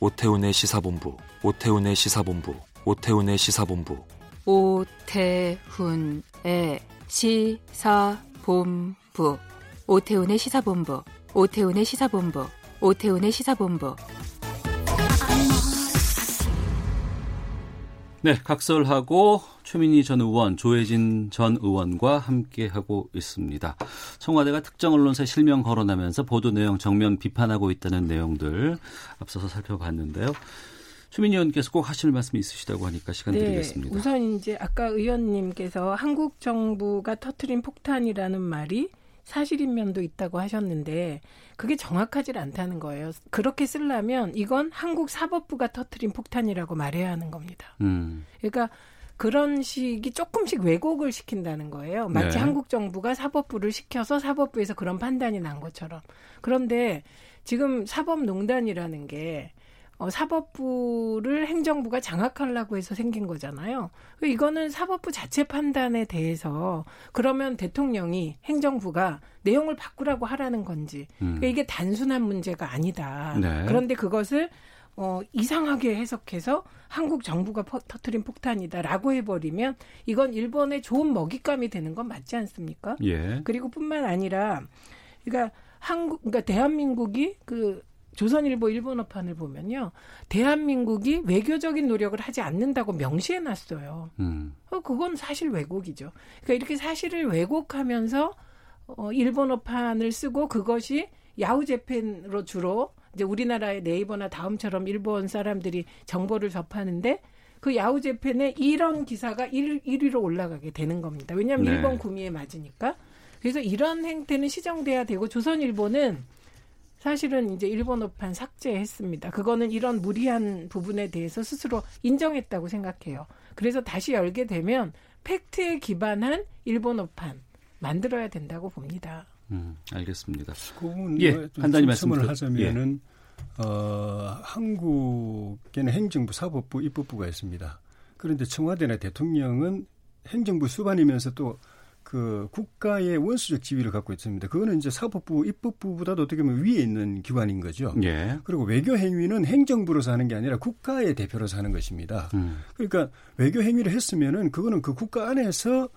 오태훈의 시사본부, 오태훈의 시사본부, 오태훈의 시사본부, 오태훈의 시사본부, 오태훈의 시사본부, 오태훈의 시사본부, 오태훈의 시사본부, 오태훈의 시사본부. 네, 각설하고 최민희 전 의원, 조혜진 전 의원과 함께하고 있습니다. 청와대가 특정 언론사 실명 거론하면서 보도 내용 정면 비판하고 있다는 내용들 앞서서 살펴봤는데요. 최민희 의원께서 꼭 하시는 말씀이 있으시다고 하니까 시간 네, 드리겠습니다. 우선 이제 아까 의원님께서 한국 정부가 터뜨린 폭탄이라는 말이 사실인 면도 있다고 하셨는데 그게 정확하지 않다는 거예요. 그렇게 쓰려면 이건 한국 사법부가 터뜨린 폭탄이라고 말해야 하는 겁니다. 음. 그러니까 그런 식이 조금씩 왜곡을 시킨다는 거예요. 마치 네. 한국 정부가 사법부를 시켜서 사법부에서 그런 판단이 난 것처럼. 그런데 지금 사법농단이라는 게 어, 사법부를 행정부가 장악하려고 해서 생긴 거잖아요. 이거는 사법부 자체 판단에 대해서 그러면 대통령이 행정부가 내용을 바꾸라고 하라는 건지 음. 그러니까 이게 단순한 문제가 아니다. 네. 그런데 그것을 어, 이상하게 해석해서 한국 정부가 퍼, 터뜨린 폭탄이다라고 해버리면 이건 일본의 좋은 먹잇감이 되는 건 맞지 않습니까? 예. 그리고 뿐만 아니라 그러니까 한국, 그러니까 대한민국이 그 조선일보 일본어판을 보면요. 대한민국이 외교적인 노력을 하지 않는다고 명시해놨어요. 음. 어, 그건 사실 왜곡이죠. 그러니까 이렇게 사실을 왜곡하면서 어, 일본어판을 쓰고 그것이 야후재팬으로 주로 이제 우리나라의 네이버나 다음처럼 일본 사람들이 정보를 접하는데 그 야후재팬에 이런 기사가 일, 일 위로 올라가게 되는 겁니다. 왜냐하면 네. 일본 구미에 맞으니까. 그래서 이런 행태는 시정돼야 되고 조선일보는 사실은 이제 일본어판 삭제했습니다. 그거는 이런 무리한 부분에 대해서 스스로 인정했다고 생각해요. 그래서 다시 열게 되면 팩트에 기반한 일본어판 만들어야 된다고 봅니다. 음, 알겠습니다. 그 부분 예, 간단히 말씀을 하자면은 예. 어, 한국에는 행정부, 사법부, 입법부가 있습니다. 그런데 청와대나 대통령은 행정부 수반이면서 또 그 국가의 원수적 지위를 갖고 있습니다. 그거는 이제 사법부, 입법부보다도 어떻게 보면 위에 있는 기관인 거죠. 예. 그리고 외교 행위는 행정부로서 하는 게 아니라 국가의 대표로서 하는 것입니다. 음. 그러니까 외교 행위를 했으면은 그거는 그 국가 안에서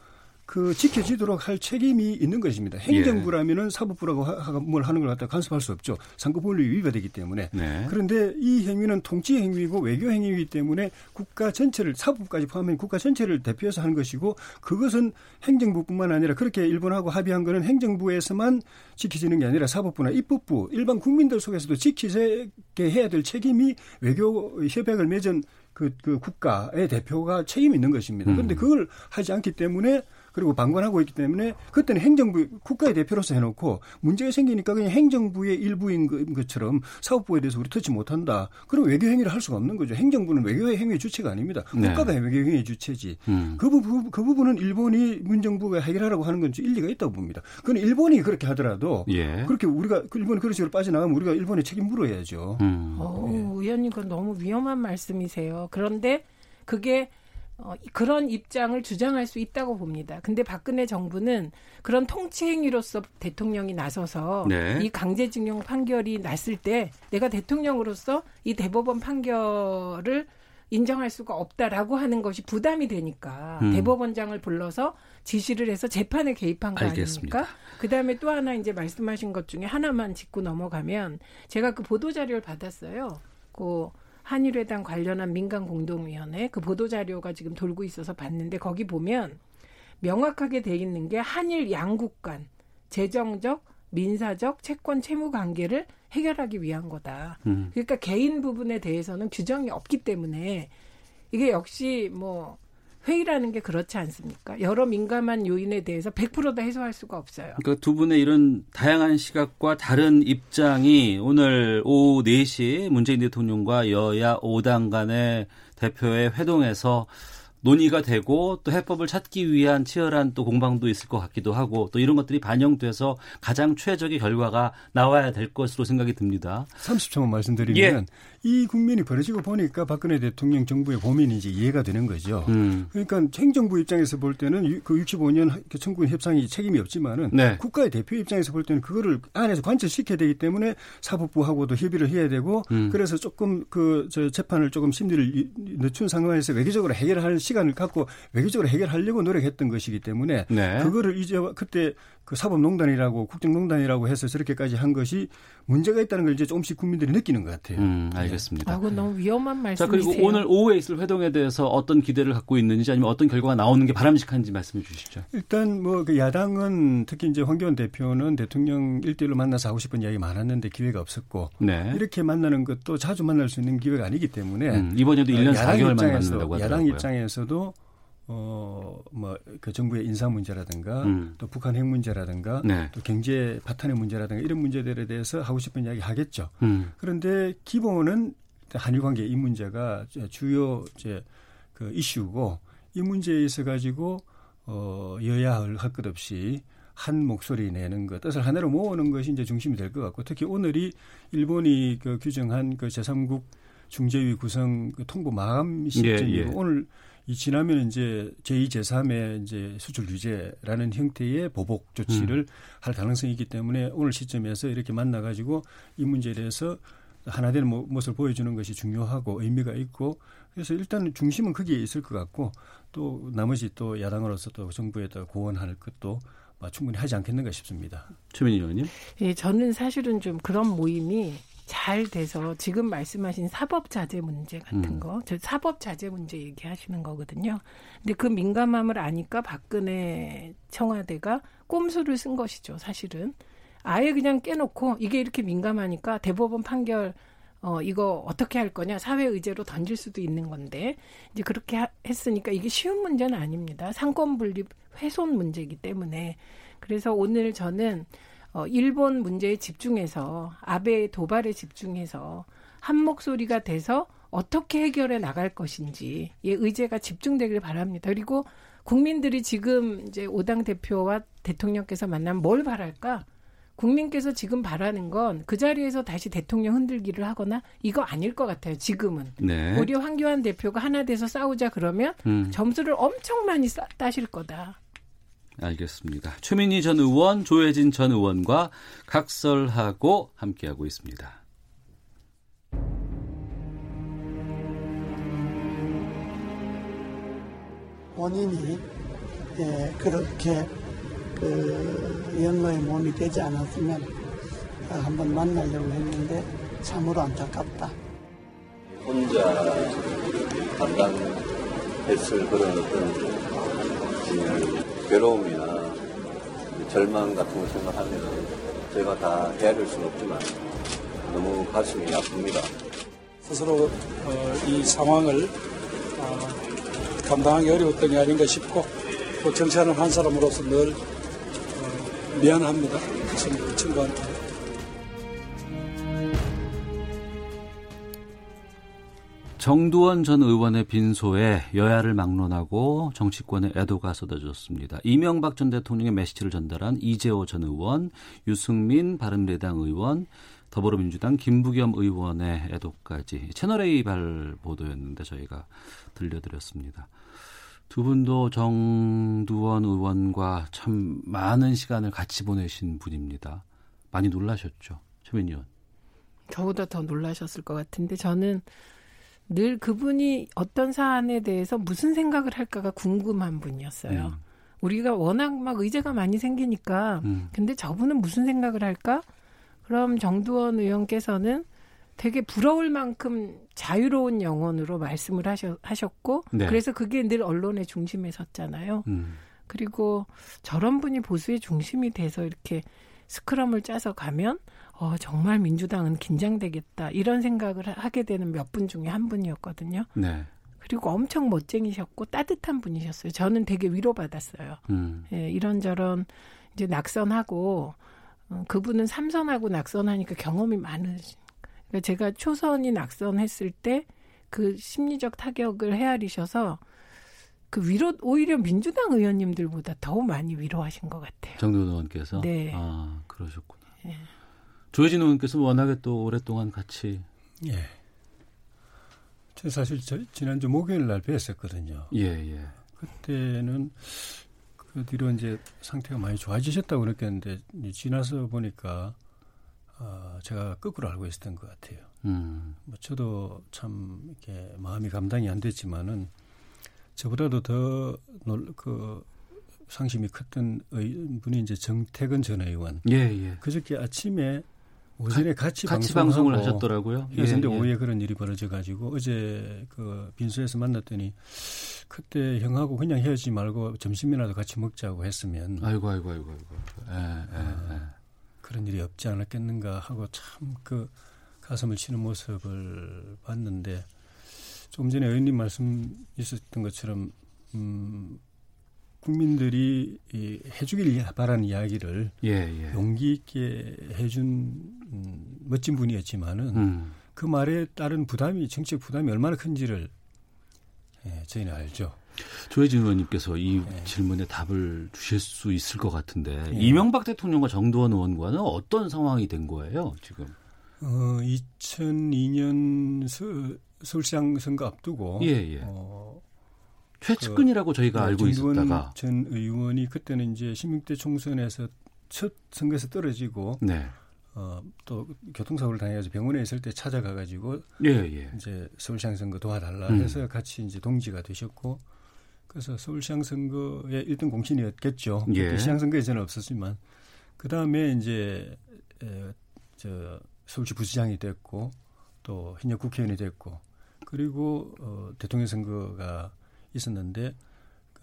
그 지켜지도록 할 책임이 있는 것입니다. 행정부라면은 사법부라고 뭘 하는 걸 갖다 간섭할 수 없죠. 상급분리 위배되기 때문에. 네. 그런데 이 행위는 통치 행위이고 외교 행위이기 때문에 국가 전체를 사법까지 포함한 국가 전체를 대표해서 하는 것이고 그것은 행정부뿐만 아니라 그렇게 일본하고 합의한 것은 행정부에서만 지켜지는 게 아니라 사법부나 입법부 일반 국민들 속에서도 지키게 해야 될 책임이 외교 협약을 맺은 그, 그 국가의 대표가 책임이 있는 것입니다. 그런데 그걸 하지 않기 때문에. 그리고 방관하고 있기 때문에 그때는 행정부 국가의 대표로서 해놓고 문제가 생기니까 그냥 행정부의 일부인 것처럼 사법부에 대해서 우리 터치 못한다. 그럼 외교 행위를 할 수가 없는 거죠. 행정부는 외교의 행위의 주체가 아닙니다. 국가가 네. 외교 행위의 주체지. 음. 그, 부분, 그 부분은 일본이 문정부가 해결하라고 하는 건지 일리가 있다고 봅니다. 그건 일본이 그렇게 하더라도 예. 그렇게 우리가 일본이 그런 식으로 빠져나가면 우리가 일본의 책임 물어야죠. 음. 오, 예. 의원님 그건 너무 위험한 말씀이세요. 그런데 그게 어, 그런 입장을 주장할 수 있다고 봅니다. 근데 박근혜 정부는 그런 통치 행위로서 대통령이 나서서 네. 이 강제징용 판결이 났을 때 내가 대통령으로서 이 대법원 판결을 인정할 수가 없다라고 하는 것이 부담이 되니까 음. 대법원장을 불러서 지시를 해서 재판에 개입한 거 알겠습니다. 아닙니까? 그다음에 또 하나 이제 말씀하신 것 중에 하나만 짚고 넘어가면 제가 그 보도자료를 받았어요. 그 한일회담 관련한 민간공동위원회 그 보도자료가 지금 돌고 있어서 봤는데 거기 보면 명확하게 돼 있는 게 한일 양국 간 재정적, 민사적, 채권, 채무 관계를 해결하기 위한 거다. 음. 그러니까 개인 부분에 대해서는 규정이 없기 때문에 이게 역시 뭐 회의라는 게 그렇지 않습니까? 여러 민감한 요인에 대해서 백 퍼센트 다 해소할 수가 없어요. 그러니까 두 분의 이런 다양한 시각과 다른 입장이 오늘 오후 네 시 문재인 대통령과 여야 오 당 간의 대표의 회동에서 논의가 되고 또 해법을 찾기 위한 치열한 또 공방도 있을 것 같기도 하고 또 이런 것들이 반영돼서 가장 최적의 결과가 나와야 될 것으로 생각이 듭니다. 삼십 초만 말씀드리면 예. 이 국면이 벌어지고 보니까 박근혜 대통령 정부의 고민이 이제 이해가 되는 거죠. 음. 그러니까 행정부 입장에서 볼 때는 그 육십오 년 청구인 협상이 책임이 없지만은 네. 국가의 대표 입장에서 볼 때는 그거를 안에서 관철시켜야 되기 때문에 사법부하고도 협의를 해야 되고 음. 그래서 조금 그 저 재판을 조금 심리를 늦춘 상황에서 외교적으로 해결할 시간을 갖고 외교적으로 해결하려고 노력했던 것이기 때문에 네. 그거를 이제 그때 그 사법농단이라고 국정농단이라고 해서 저렇게까지 한 것이 문제가 있다는 걸 이제 조금씩 국민들이 느끼는 것 같아요. 음, 알겠습니다. 아, 그건 너무 위험한 말씀이세요. 자, 그리고 오늘 오후에 있을 회동에 대해서 어떤 기대를 갖고 있는지 아니면 어떤 결과가 나오는 게 바람직한지 말씀해 주시죠. 일단 뭐 그 야당은 특히 이제 황교안 대표는 대통령 일대일로 만나서 하고 싶은 이야기 많았는데 기회가 없었고 네. 이렇게 만나는 것도 자주 만날 수 있는 기회가 아니기 때문에 음, 이번에도 일 년 사 개월 만에 만난다고 하더라고요. 야당 입장에서도 어, 뭐, 그 정부의 인사 문제라든가, 음. 또 북한 핵 문제라든가, 네. 또 경제 파탄의 문제라든가, 이런 문제들에 대해서 하고 싶은 이야기 하겠죠. 음. 그런데 기본은 한일 관계 이 문제가 주요 이제 그 이슈고, 이 문제에 있어 가지고, 어, 여야할 것 없이 한 목소리 내는 것, 뜻을 하나로 모으는 것이 이제 중심이 될 것 같고, 특히 오늘이 일본이 그 규정한 그 제삼국 중재위 구성 그 통보 마감 시점이고, 예, 예. 오늘 이 지나면 이제 제이, 제삼의 이제 수출 규제라는 형태의 보복 조치를 음. 할 가능성이 있기 때문에 오늘 시점에서 이렇게 만나가지고 이 문제에 대해서 하나된 모습을 보여주는 것이 중요하고 의미가 있고 그래서 일단 중심은 거기에 있을 것 같고 또 나머지 또 야당으로서 또 정부에 또 고언할 것도 충분히 하지 않겠는가 싶습니다. 최민희 의원님. 예, 저는 사실은 좀 그런 모임이 잘 돼서 지금 말씀하신 사법 자제 문제 같은 음. 거, 저 사법 자제 문제 얘기하시는 거거든요. 근데 그 민감함을 아니까 박근혜 청와대가 꼼수를 쓴 것이죠, 사실은. 아예 그냥 깨놓고 이게 이렇게 민감하니까 대법원 판결 어 이거 어떻게 할 거냐 사회 의제로 던질 수도 있는 건데 이제 그렇게 하, 했으니까 이게 쉬운 문제는 아닙니다. 상권 분립 훼손 문제이기 때문에 그래서 오늘 저는. 어, 일본 문제에 집중해서 아베의 도발에 집중해서 한 목소리가 돼서 어떻게 해결해 나갈 것인지 예, 의제가 집중되길 바랍니다. 그리고 국민들이 지금 이제 오 당 대표와 대통령께서 만나면 뭘 바랄까? 국민께서 지금 바라는 건 그 자리에서 다시 대통령 흔들기를 하거나 이거 아닐 것 같아요. 지금은. 네. 오히려 황교안 대표가 하나 돼서 싸우자 그러면 음. 점수를 엄청 많이 싸, 따실 거다. 알겠습니다. 최민희 전 의원, 조혜진 전 의원과 각설하고 함께하고 있습니다. 본인이 예, 그렇게 그 연로의 몸이 되지 않았으면 한번 만나려고 했는데 참으로 안타깝다. 혼자 판단했을 그런 어떤 괴로움이나 절망 같은 걸 생각하면 제가 다 헤아릴 수는 없지만 너무 가슴이 아픕니다. 스스로 어, 이 상황을 어, 감당하기 어려웠던 게 아닌가 싶고 또 정치하는 한 사람으로서 늘 어, 미안합니다. 그 친구한테. 정두원 전 의원의 빈소에 여야를 막론하고 정치권의 애도가 쏟아졌습니다. 이명박 전 대통령의 메시지를 전달한 이재호 전 의원, 유승민 바른미래당 의원, 더불어민주당 김부겸 의원의 애도까지 채널A 발보도였는데 저희가 들려드렸습니다. 두 분도 정두원 의원과 참 많은 시간을 같이 보내신 분입니다. 많이 놀라셨죠? 최민희 의원. 저보다 더 놀라셨을 것 같은데 저는 늘 그분이 어떤 사안에 대해서 무슨 생각을 할까가 궁금한 분이었어요. 음. 우리가 워낙 막 의제가 많이 생기니까 음. 근데 저분은 무슨 생각을 할까? 그럼 정두원 의원께서는 되게 부러울 만큼 자유로운 영혼으로 말씀을 하셔, 하셨고 네. 그래서 그게 늘 언론의 중심에 섰잖아요. 음. 그리고 저런 분이 보수의 중심이 돼서 이렇게 스크럼을 짜서 가면 어, 정말 민주당은 긴장되겠다 이런 생각을 하게 되는 몇 분 중에 한 분이었거든요. 네. 그리고 엄청 멋쟁이셨고 따뜻한 분이셨어요. 저는 되게 위로받았어요. 음. 예, 이런저런 이제 낙선하고 어, 그분은 삼선하고 낙선하니까 경험이 많으신. 그러니까 제가 초선이 낙선했을 때 그 심리적 타격을 헤아리셔서 그 위로 오히려 민주당 의원님들보다 더 많이 위로하신 것 같아요. 정두원 의원께서? 네. 아, 그러셨구나. 예. 조혜진 의원께서 워낙에 또 오랫동안 같이. 예. 저 사실 저 지난주 목요일 날 뵀었거든요. 예, 예. 그때는 그 뒤로 이제 상태가 많이 좋아지셨다고 그랬겠는데 지나서 보니까 어, 제가 거꾸로 알고 있었던 것 같아요. 음. 뭐 저도 참 이렇게 마음이 감당이 안 됐지만은 저보다도 더 놀, 그, 상심이 컸던 분이 이제 정태근 전 의원. 예, 예. 그저께 아침에 오전에 같이, 같이 방송을 하셨더라고요. 그런데 예, 예. 오후에 그런 일이 벌어져가지고 어제 그 빈소에서 만났더니 그때 형하고 그냥 헤어지지 말고 점심이라도 같이 먹자고 했으면. 아이고 아이고 아이고 아이고. 예, 예, 예. 그런 일이 없지 않았겠는가 하고 참 그 가슴을 치는 모습을 봤는데 조금 전에 의원님 말씀 있었던 것처럼 음, 국민들이 이, 해주길 바라는 이야기를 예, 예. 용기 있게 해준 음, 멋진 분이었지만은 음. 그 말에 따른 부담이 정치적 부담이 얼마나 큰지를 예, 저희는 알죠. 조혜진 의원님께서 이 예. 질문에 답을 주실 수 있을 것 같은데 예. 이명박 대통령과 정두원 의원과는 어떤 상황이 된 거예요 지금? 어, 이천이 년 서, 서울시장 선거 앞두고 예, 예. 어, 최측근이라고 그, 저희가 알고 있었다가 전 의원이 그때는 이제 십육 대 총선에서 첫 선거에서 떨어지고 네. 어, 또 교통사고를 당해가지고 병원에 있을 때 찾아가가지고 예, 예. 이제 서울시장 선거 도와달라 음. 해서 같이 이제 동지가 되셨고 그래서 서울시장 선거의 일 등 공신이었겠죠. 예. 시장 선거에 저는 없었지만 그 다음에 이제 에, 저 서울시 부시장이 됐고 또 현역 국회의원이 됐고 그리고 어, 대통령 선거가 있었는데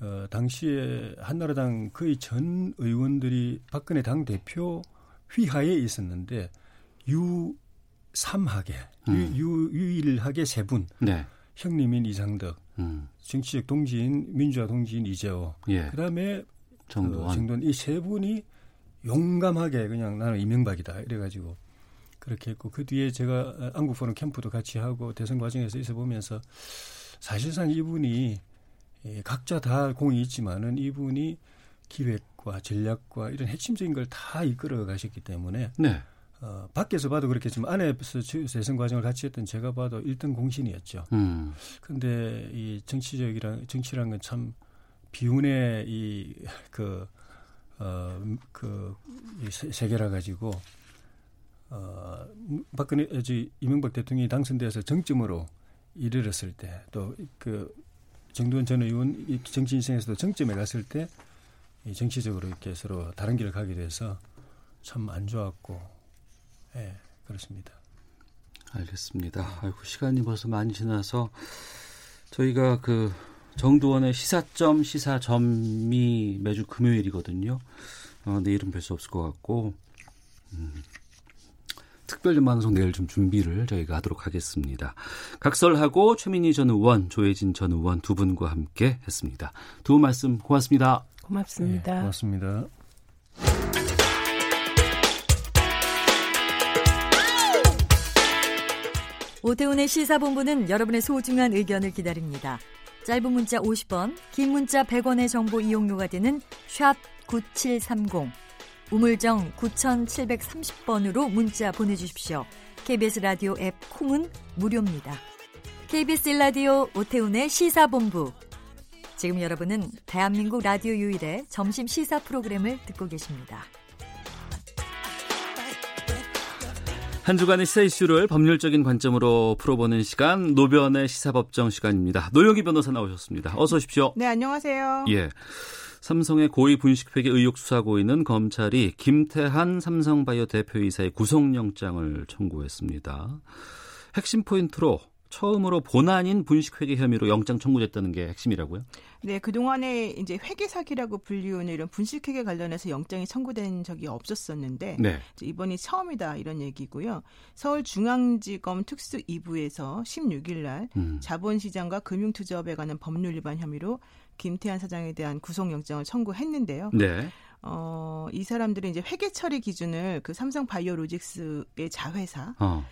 어, 당시에 한나라당 거의 전 의원들이 박근혜 당대표 휘하에 있었는데 유삼하게 음. 유, 유, 유일하게 세 분 네. 형님인 이상득 음. 정치적 동지인 민주화 동지인 이재오 예. 그다음에 정동환. 어, 정동환 이 세 분이 용감하게 그냥 나는 이명박이다 이래가지고 그렇게 했고 그 뒤에 제가 안국포럼 캠프도 같이 하고 대선 과정에서 있어보면서 사실상 이분이 각자 다 공이 있지만은 이분이 기획과 전략과 이런 핵심적인 걸 다 이끌어 가셨기 때문에 네. 어, 밖에서 봐도 그렇겠지만 안에서 재선 과정을 같이 했던 제가 봐도 일 등 공신이었죠. 그런데 음. 이 정치적이랑 정치란 건 참 비운의 이 그 어 그 세계라 가지고 어, 박근혜 이명박 대통령이 당선돼서 정점으로 이르렀을 때 또 그 정두원 전 의원 정치 인생에서도 정점에 갔을 때 정치적으로 이렇게 서로 다른 길을 가게 돼서 참 안 좋았고, 예, 그렇습니다. 알겠습니다. 아이고, 시간이 벌써 많이 지나서 저희가 그 정두원의 시사점 시사점이 매주 금요일이거든요. 어, 내일은 뵐 수 없을 것 같고, 음, 특별히 방송 내일 좀 준비를 저희가 하도록 하겠습니다. 각설하고 최민희 전 의원, 조혜진 전 의원 두 분과 함께 했습니다. 두 말씀 고맙습니다. 고맙습니다. 네, 고맙습니다. 오태훈의 시사본부는 여러분의 소중한 의견을 기다립니다. 짧은 문자 오십 원, 긴 문자 백 원의 정보 이용료가 되는 샵 구칠삼공, 우물정 구칠삼공 번으로 문자 보내주십시오. 케이비에스 라디오 앱 콩은 무료입니다. 케이비에스 일 라디오 오태훈의 시사본부. 지금 여러분은 대한민국 라디오 유일의 점심 시사 프로그램을 듣고 계십니다. 한 주간의 시사 이슈를 법률적인 관점으로 풀어보는 시간, 노변의 시사법정 시간입니다. 노영희 변호사 나오셨습니다. 어서 오십시오. 네, 안녕하세요. 예, 삼성의 고의 분식회계 의혹 수사하고 있는 검찰이 김태한 삼성바이오 대표이사의 구속영장을 청구했습니다. 핵심 포인트로 처음으로 본안인 분식회계 혐의로 영장 청구됐다는 게 핵심이라고요? 네, 그동안에 이제 회계 사기라고 불리우는 이런 분식회계 관련해서 영장이 청구된 적이 없었었는데, 네, 이번이 처음이다 이런 얘기고요. 서울중앙지검 특수 이 부에서 십육 일 날 음. 자본시장과 금융투자업에 관한 법률 위반 혐의로 김태한 사장에 대한 구속영장을 청구했는데요. 네. 어, 이 사람들은 이제 회계 처리 기준을 그 삼성바이오로직스의 자회사, 어.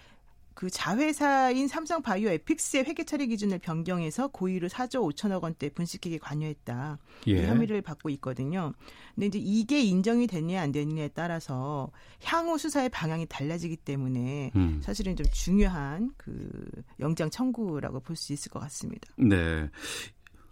그 자회사인 삼성바이오에픽스의 회계처리 기준을 변경해서 고의로 사조 오천억 원대 분식회계에 관여했다, 예, 이 혐의를 받고 있거든요. 근데 이제 이게 인정이 됐냐 안 됐냐에 따라서 향후 수사의 방향이 달라지기 때문에 음. 사실은 좀 중요한 그 영장 청구라고 볼 수 있을 것 같습니다. 네.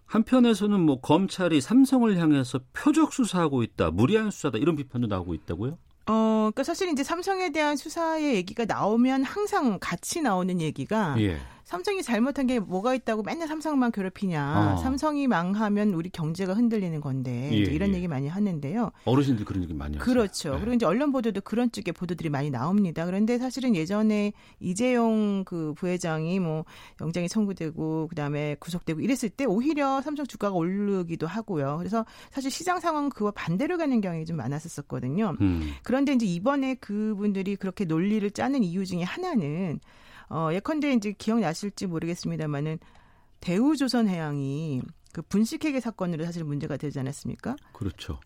한편에서는 뭐 검찰이 삼성을 향해서 표적 수사하고 있다, 무리한 수사다 이런 비판도 나오고 있다고요? 어, 그러니까 사실 이제 삼성에 대한 수사의 얘기가 나오면 항상 같이 나오는 얘기가, 예, 삼성이 잘못한 게 뭐가 있다고 맨날 삼성만 괴롭히냐, 어. 삼성이 망하면 우리 경제가 흔들리는 건데, 예, 이런 예. 얘기 많이 하는데요. 어르신들 그런 얘기 많이 하죠. 그렇죠. 네. 그리고 이제 언론 보도도 그런 쪽의 보도들이 많이 나옵니다. 그런데 사실은 예전에 이재용 그 부회장이 뭐 영장이 청구되고 그다음에 구속되고 이랬을 때 오히려 삼성 주가가 오르기도 하고요. 그래서 사실 시장 상황은 그와 반대로 가는 경향이 좀 많았었거든요. 음. 그런데 이제 이번에 그분들이 그렇게 논리를 짜는 이유 중에 하나는, 어, 예컨대 이제 기억나실지 모르겠습니다만은 대우조선해양이 그 분식회계 사건으로 사실 문제가 되지 않았습니까? 그렇죠.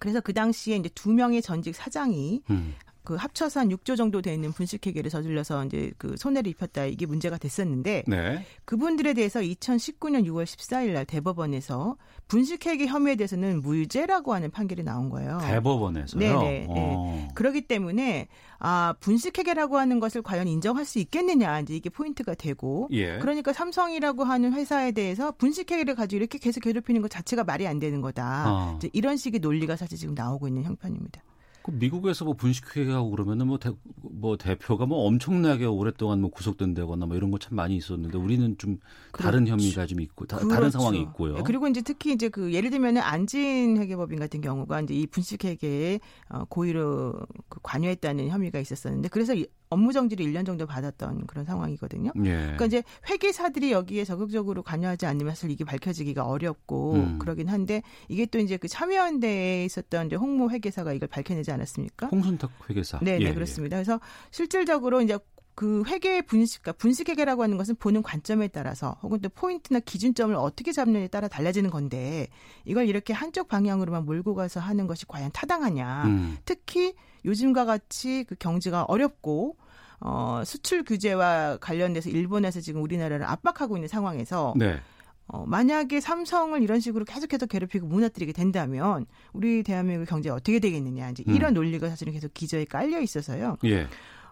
그래서 그 당시에 이제 두 명의 전직 사장이 음. 그 합쳐서 한 육조 정도 되는 분식회계를 저질러서 이제 그 손해를 입혔다, 이게 문제가 됐었는데, 네, 그분들에 대해서 이천십구년 유월 십사일 날 대법원에서 분식회계 혐의에 대해서는 무죄라고 하는 판결이 나온 거예요. 대법원에서요? 네네. 네. 그렇기 때문에 아, 분식회계라고 하는 것을 과연 인정할 수 있겠느냐, 이제 이게 포인트가 되고, 예, 그러니까 삼성이라고 하는 회사에 대해서 분식회계를 가지고 이렇게 계속 괴롭히는 것 자체가 말이 안 되는 거다, 어. 이제 이런 식의 논리가 사실 지금 나오고 있는 형편입니다. 미국에서 뭐 분식회계하고 그러면은 뭐, 대, 뭐 대표가 뭐 엄청나게 오랫동안 뭐 구속된다거나 뭐 이런 거 참 많이 있었는데, 우리는 좀 그렇죠. 다른 혐의가 좀 있고 다, 그렇죠. 다른 상황이 있고요. 그리고 이제 특히 이제 그 예를 들면은 안진회계법인 같은 경우가 이제 이 분식회계에 고의로 관여했다는 혐의가 있었었는데, 그래서 업무 정지를 일 년 정도 받았던 그런 상황이거든요. 예. 그러니까 이제 회계사들이 여기에 적극적으로 관여하지 않으면 사실 이게 밝혀지기가 어렵고 음. 그러긴 한데, 이게 또 이제 그 참여연대에 있었던 이제 홍모 회계사가 이걸 밝혀내지 않았습니까? 홍순탁 회계사. 네, 예, 그렇습니다. 예. 그래서 실질적으로 이제 그 회계 분식, 그러니까 분식회계라고 하는 것은 보는 관점에 따라서 혹은 또 포인트나 기준점을 어떻게 잡느냐에 따라 달라지는 건데, 이걸 이렇게 한쪽 방향으로만 몰고 가서 하는 것이 과연 타당하냐. 음. 특히 요즘과 같이 그 경제가 어렵고 어, 수출 규제와 관련돼서 일본에서 지금 우리나라를 압박하고 있는 상황에서, 네, 어, 만약에 삼성을 이런 식으로 계속해서 괴롭히고 무너뜨리게 된다면 우리 대한민국 경제가 어떻게 되겠느냐, 이제 이런 음. 논리가 사실은 계속 기저에 깔려 있어서요. 예.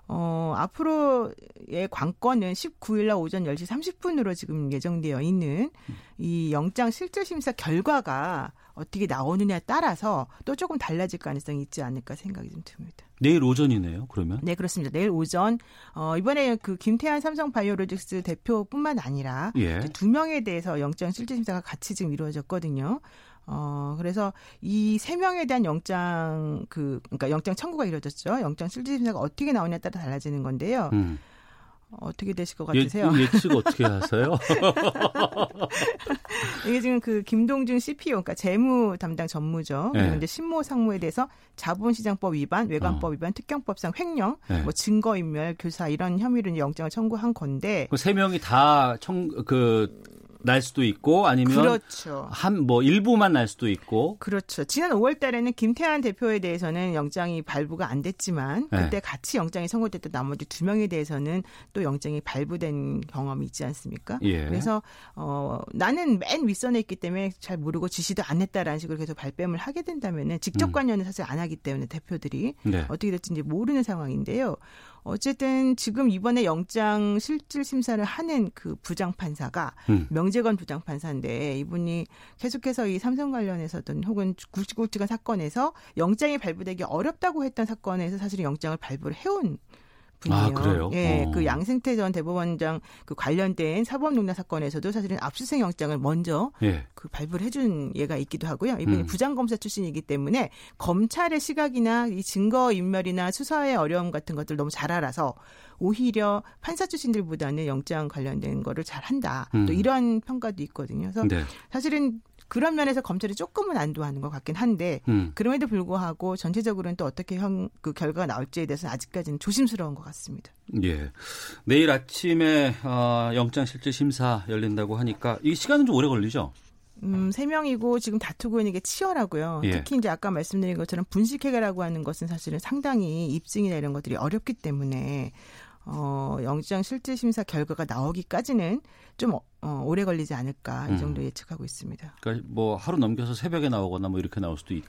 어, 앞으로의 관건은 십구일 날 오전 열 시 삼십 분으로 지금 예정되어 있는 이 영장 실질심사 결과가 어떻게 나오느냐에 따라서 또 조금 달라질 가능성이 있지 않을까 생각이 좀 듭니다. 내일 오전이네요, 그러면? 네, 그렇습니다. 내일 오전, 어, 이번에 그 김태한 삼성바이오로직스 대표뿐만 아니라, 예, 두 명에 대해서 영장 실질심사가 같이 지금 이루어졌거든요. 어, 그래서 이 세 명에 대한 영장 그 그러니까 영장 청구가 이루어졌죠. 영장 실질 심사가 어떻게 나오냐에 따라 달라지는 건데요. 음. 어떻게 되실 것 같으세요? 예, 예측 어떻게 하세요? 이게 지금 그 김동준 씨피오, 그러니까 재무 담당 전무죠. 네. 그리고 이제 신모 상무에 대해서 자본시장법 위반, 외관법 어. 위반, 특경법상 횡령, 네. 뭐 증거인멸, 교사 이런 혐의로 이제 영장을 청구한 건데. 그 세 명이 다 청 그. 날 수도 있고 아니면 그렇죠. 한 뭐 일부만 날 수도 있고. 그렇죠. 지난 오월 달에는 김태한 대표에 대해서는 영장이 발부가 안 됐지만 그때 네. 같이 영장이 선고됐던 나머지 두 명에 대해서는 또 영장이 발부된 경험이 있지 않습니까? 예. 그래서 어, 나는 맨 윗선에 있기 때문에 잘 모르고 지시도 안 했다라는 식으로 계속 발뺌을 하게 된다면은 직접 관여는 음. 사실 안 하기 때문에 대표들이 네. 어떻게 될지 이제 모르는 상황인데요. 어쨌든 지금 이번에 영장 실질 심사를 하는 그 부장 판사가 음. 명재건 부장 판사인데 이분이 계속해서 이 삼성 관련해서든 혹은 굵직굵직한 사건에서 영장이 발부되기 어렵다고 했던 사건에서 사실은 영장을 발부를 해온 분이에요. 아, 그래요? 예, 어. 그 양승태 전 대법원장 그 관련된 사법농단 사건에서도 사실은 압수수색 영장을 먼저 예. 그 발부를 해준 예가 있기도 하고요. 이분이 음. 부장검사 출신이기 때문에 검찰의 시각이나 이 증거인멸이나 수사의 어려움 같은 것들 너무 잘 알아서 오히려 판사 출신들보다는 영장 관련된 거를 잘한다. 음. 또 이런 평가도 있거든요. 그래서 네. 사실은 그런 면에서 검찰이 조금은 안도하는 것 같긴 한데 음. 그럼에도 불구하고 전체적으로는 또 어떻게 형, 그 결과가 나올지에 대해서는 아직까지는 조심스러운 것 같습니다. 예, 내일 아침에 어, 영장실질심사 열린다고 하니까 이 시간은 좀 오래 걸리죠? 음, 세 명이고 지금 다투고 있는 게 치열하고요. 예. 특히 이제 아까 말씀드린 것처럼 분식회계라고 하는 것은 사실은 상당히 입증이나 이런 것들이 어렵기 때문에 어, 영장실질심사 결과가 나오기까지는 좀 어, 오래 걸리지 않을까 이 정도 예측하고 있습니다. 그러니까 뭐 하루 넘겨서 새벽에 나오거나 뭐 이렇게 나올 수도 있,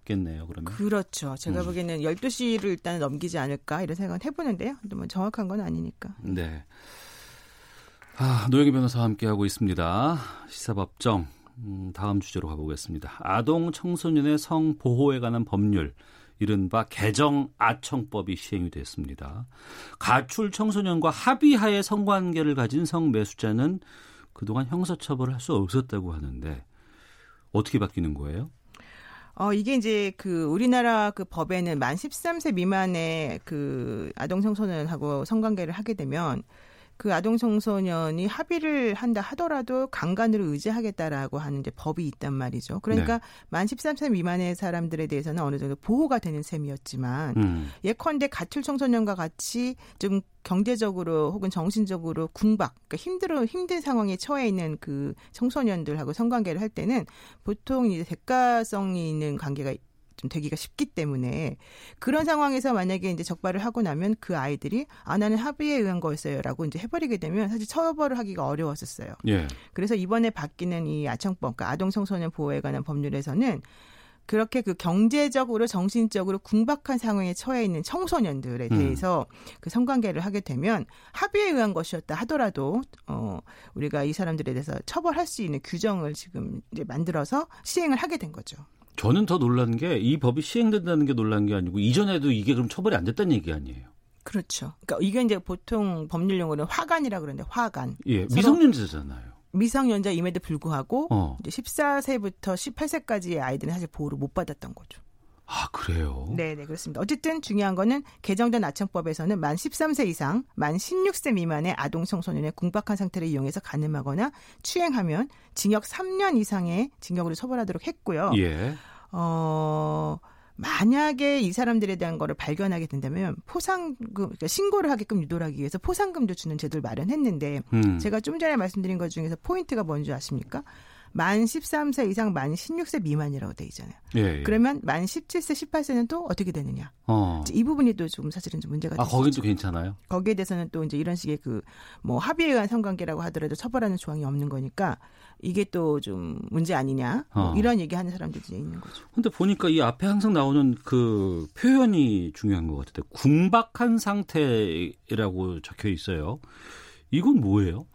있겠네요. 그러면 그렇죠. 제가 음. 보기에는 열두 시를 일단 넘기지 않을까 이런 생각은 해보는데요. 뭐 정확한 건 아니니까. 네. 아, 노영희 변호사와 함께하고 있습니다. 시사법정 음, 다음 주제로 가보겠습니다. 아동 청소년의 성 보호에 관한 법률. 이른바 개정아청법이 시행이 됐습니다. 가출 청소년과 합의하에 성관계를 가진 성매수자는 그동안 형사처벌을 할 수 없었다고 하는데 어떻게 바뀌는 거예요? 어, 이게 이제 그 우리나라 그 법에는 만 열세 세 미만의 그 아동 청소년하고 성관계를 하게 되면 그 아동 청소년이 합의를 한다 하더라도 강간으로 의지하겠다라고 하는 이제 법이 있단 말이죠. 그러니까 네. 만 열세 세 미만의 사람들에 대해서는 어느 정도 보호가 되는 셈이었지만 음. 예컨대 가출 청소년과 같이 좀 경제적으로 혹은 정신적으로 궁박, 그러니까 힘들어 힘든 상황에 처해 있는 그 청소년들하고 성관계를 할 때는 보통 이제 대가성이 있는 관계가 좀 되기가 쉽기 때문에 그런 상황에서 만약에 이제 적발을 하고 나면 그 아이들이 아 나는 합의에 의한 거였어요라고 이제 해버리게 되면 사실 처벌을 하기가 어려웠었어요. 예. 그래서 이번에 바뀌는 이 아청법, 그러니까 아동 청소년 보호에 관한 법률에서는 그렇게 그 경제적으로 정신적으로 궁박한 상황에 처해 있는 청소년들에 대해서 음. 그 성관계를 하게 되면 합의에 의한 것이었다 하더라도 어, 우리가 이 사람들에 대해서 처벌할 수 있는 규정을 지금 이제 만들어서 시행을 하게 된 거죠. 저는 더 놀란 게 이 법이 시행된다는 게 놀란 게 아니고 이전에도 이게 그럼 처벌이 안 됐다는 얘기 아니에요? 그렇죠. 그러니까 이게 이제 보통 법률 용어는 화간이라 그러는데 화간. 예, 미성년자잖아요. 미성년자임에도 불구하고 어. 이제 열네 세부터 열여덟 세까지의 아이들은 사실 보호를 못 받았던 거죠. 아, 그래요? 네, 네, 그렇습니다. 어쨌든 중요한 거는 개정된 아청법에서는 만 열세 세 이상, 만 열여섯 세 미만의 아동 청소년의 궁박한 상태를 이용해서 가늠하거나 추행하면 징역 삼 년 이상의 징역으로 처벌하도록 했고요. 예. 어, 만약에 이 사람들에 대한 거를 발견하게 된다면 포상금, 그러니까 신고를 하게끔 유도하기 위해서 포상금도 주는 제도를 마련했는데 음. 제가 좀 전에 말씀드린 것 중에서 포인트가 뭔지 아십니까? 만 열세 세 이상, 만 열여섯 세 미만이라고 돼 있잖아요. 예, 예. 그러면 만 열일곱 세, 열여덟 세는 또 어떻게 되느냐. 어. 이 부분이 또 좀 사실은 좀 문제가 됐죠. 아, 거긴 또 괜찮아요? 거기에 대해서는 또 이제 이런 식의 그 뭐 합의에 의한 성관계라고 하더라도 처벌하는 조항이 없는 거니까 이게 또 좀 문제 아니냐. 어. 뭐 이런 얘기하는 사람들이 있는 거죠. 그런데 보니까 이 앞에 항상 나오는 그 표현이 중요한 것 같은데 궁박한 상태라고 적혀 있어요. 이건 뭐예요?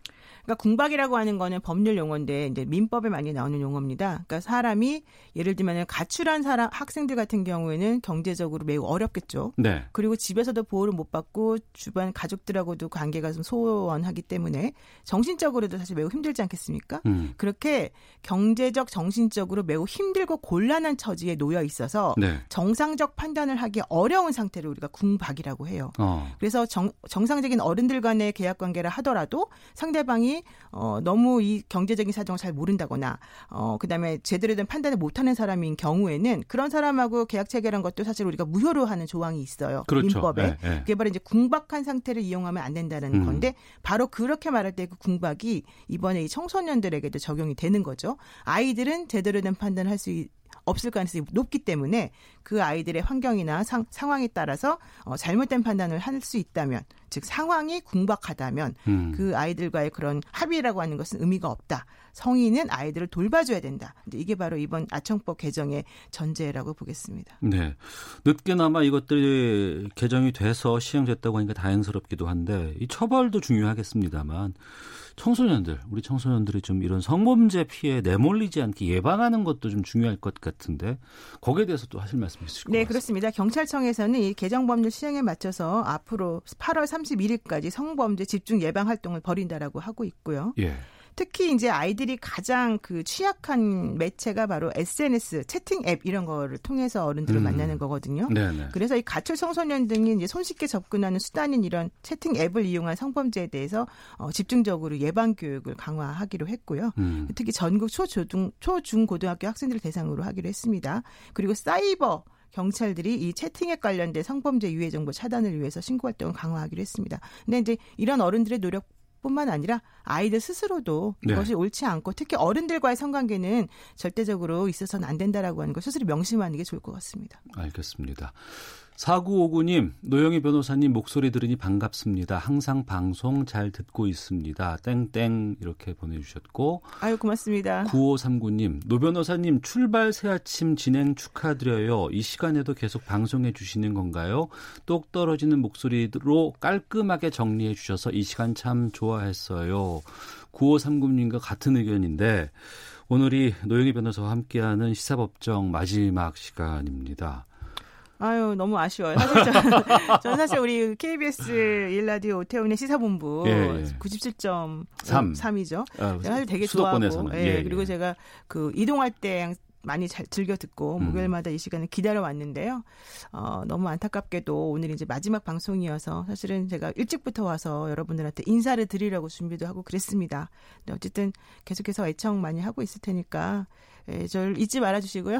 그러니까 궁박이라고 하는 거는 법률 용어인데 이제 민법에 많이 나오는 용어입니다. 그러니까 사람이 예를 들면 가출한 사람 학생들 같은 경우에는 경제적으로 매우 어렵겠죠. 네. 그리고 집에서도 보호를 못 받고 주변 가족들하고도 관계가 좀 소원하기 때문에 정신적으로도 사실 매우 힘들지 않겠습니까? 음. 그렇게 경제적, 정신적으로 매우 힘들고 곤란한 처지에 놓여 있어서 네. 정상적 판단을 하기 어려운 상태를 우리가 궁박이라고 해요. 어. 그래서 정, 정상적인 어른들 간의 계약관계를 하더라도 상대방이 어, 너무 이 경제적인 사정을 잘 모른다거나 어, 그다음에 제대로 된 판단을 못하는 사람인 경우에는 그런 사람하고 계약 체결한 것도 사실 우리가 무효로 하는 조항이 있어요. 그렇죠. 민법에. 예, 예. 그게 바로 이제 궁박한 상태를 이용하면 안 된다는 음. 건데 바로 그렇게 말할 때 그 궁박이 이번에 이 청소년들에게도 적용이 되는 거죠. 아이들은 제대로 된 판단을 할 수 없을 가능성이 높기 때문에 그 아이들의 환경이나 상, 상황에 따라서 어, 잘못된 판단을 할 수 있다면 즉 상황이 궁박하다면 음. 그 아이들과의 그런 합의라고 하는 것은 의미가 없다. 성인은 아이들을 돌봐줘야 된다. 이게 바로 이번 아청법 개정의 전제라고 보겠습니다. 네, 늦게나마 이것들이 개정이 돼서 시행됐다고 하니까 다행스럽기도 한데 이 처벌도 중요하겠습니다만 청소년들, 우리 청소년들이 좀 이런 성범죄 피해에 내몰리지 않게 예방하는 것도 좀 중요할 것 같은데 거기에 대해서 또 하실 말씀 있으실 것 같습니다. 네, 그렇습니다. 경찰청에서는 이 개정 법률 시행에 맞춰서 앞으로 팔월 삼십일일까지 성범죄 집중 예방 활동을 벌인다라고 하고 있고요. 예. 특히 이제 아이들이 가장 그 취약한 매체가 바로 에스엔에스, 채팅 앱 이런 거를 통해서 어른들을 음. 만나는 거거든요. 네네. 그래서 이 가출 청소년 등이 이제 손쉽게 접근하는 수단인 이런 채팅 앱을 이용한 성범죄에 대해서 어, 집중적으로 예방 교육을 강화하기로 했고요. 음. 특히 전국 초중, 초중고등학교 학생들을 대상으로 하기로 했습니다. 그리고 사이버 경찰들이 이 채팅에 관련된 성범죄 유해 정보 차단을 위해서 신고 활동을 강화하기로 했습니다. 근데 이제 이런 어른들의 노력 뿐만 아니라 아이들 스스로도 그것이 네. 옳지 않고 특히 어른들과의 성관계는 절대적으로 있어서는 안 된다라고 하는 걸 스스로 명심하는 게 좋을 것 같습니다. 알겠습니다. 사구오구님, 노영희 변호사님 목소리 들으니 반갑습니다. 항상 방송 잘 듣고 있습니다. 땡땡 이렇게 보내주셨고. 아유, 고맙습니다. 구오삼구님, 노 변호사님 출발 새아침 진행 축하드려요. 이 시간에도 계속 방송해 주시는 건가요? 똑 떨어지는 목소리로 깔끔하게 정리해 주셔서 이 시간 참 좋아했어요. 구오삼구님과 같은 의견인데 오늘이 노영희 변호사와 함께하는 시사법정 마지막 시간입니다. 아유, 너무 아쉬워요. 사실 저는, 저는 사실 우리 케이비에스 일 라디오 오태훈의 시사본부 예, 예. 구십칠 점 삼이죠. 아, 사실 되게 수도권에서는. 좋아하고. 예, 예. 그리고 제가 그 이동할 때 많이 잘 즐겨 듣고 음. 목요일마다 이 시간을 기다려 왔는데요. 어, 너무 안타깝게도 오늘 이제 마지막 방송이어서 사실은 제가 일찍부터 와서 여러분들한테 인사를 드리려고 준비도 하고 그랬습니다. 근데 어쨌든 계속해서 애청 많이 하고 있을 테니까 예, 저를 잊지 말아주시고요.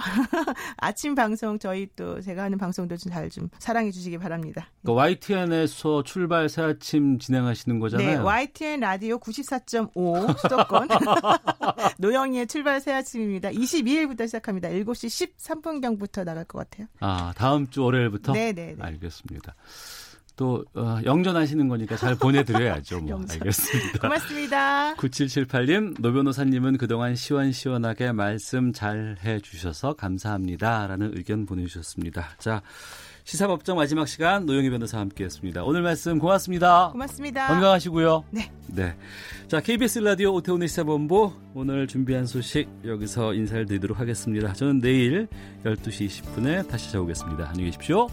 아침 방송 저희 또 제가 하는 방송도 좀 잘 좀 사랑해 주시기 바랍니다. 그러니까 와이티엔에서 출발 새아침 진행하시는 거잖아요. 네. 와이티엔 라디오 구십사 점 오 수도권 노영희의 출발 새아침입니다. 이십이일부터 시작합니다. 일곱시 십삼분경부터 나갈 것 같아요. 아, 다음 주 월요일부터? 네네. 알겠습니다. 또 어, 영전하시는 거니까 잘 보내드려야죠. 뭐. 알겠습니다. 고맙습니다. 구칠칠팔님, 노 변호사님은 그동안 시원시원하게 말씀 잘 해주셔서 감사합니다라는 의견 보내주셨습니다. 자, 시사법정 마지막 시간 노영희 변호사와 함께했습니다. 오늘 말씀 고맙습니다. 고맙습니다. 건강하시고요. 네. 네. 자, 케이비에스 라디오 오태훈의 시사본부 오늘 준비한 소식 여기서 인사를 드리도록 하겠습니다. 저는 내일 열두시 이십분에 다시 찾아오겠습니다. 안녕히 계십시오.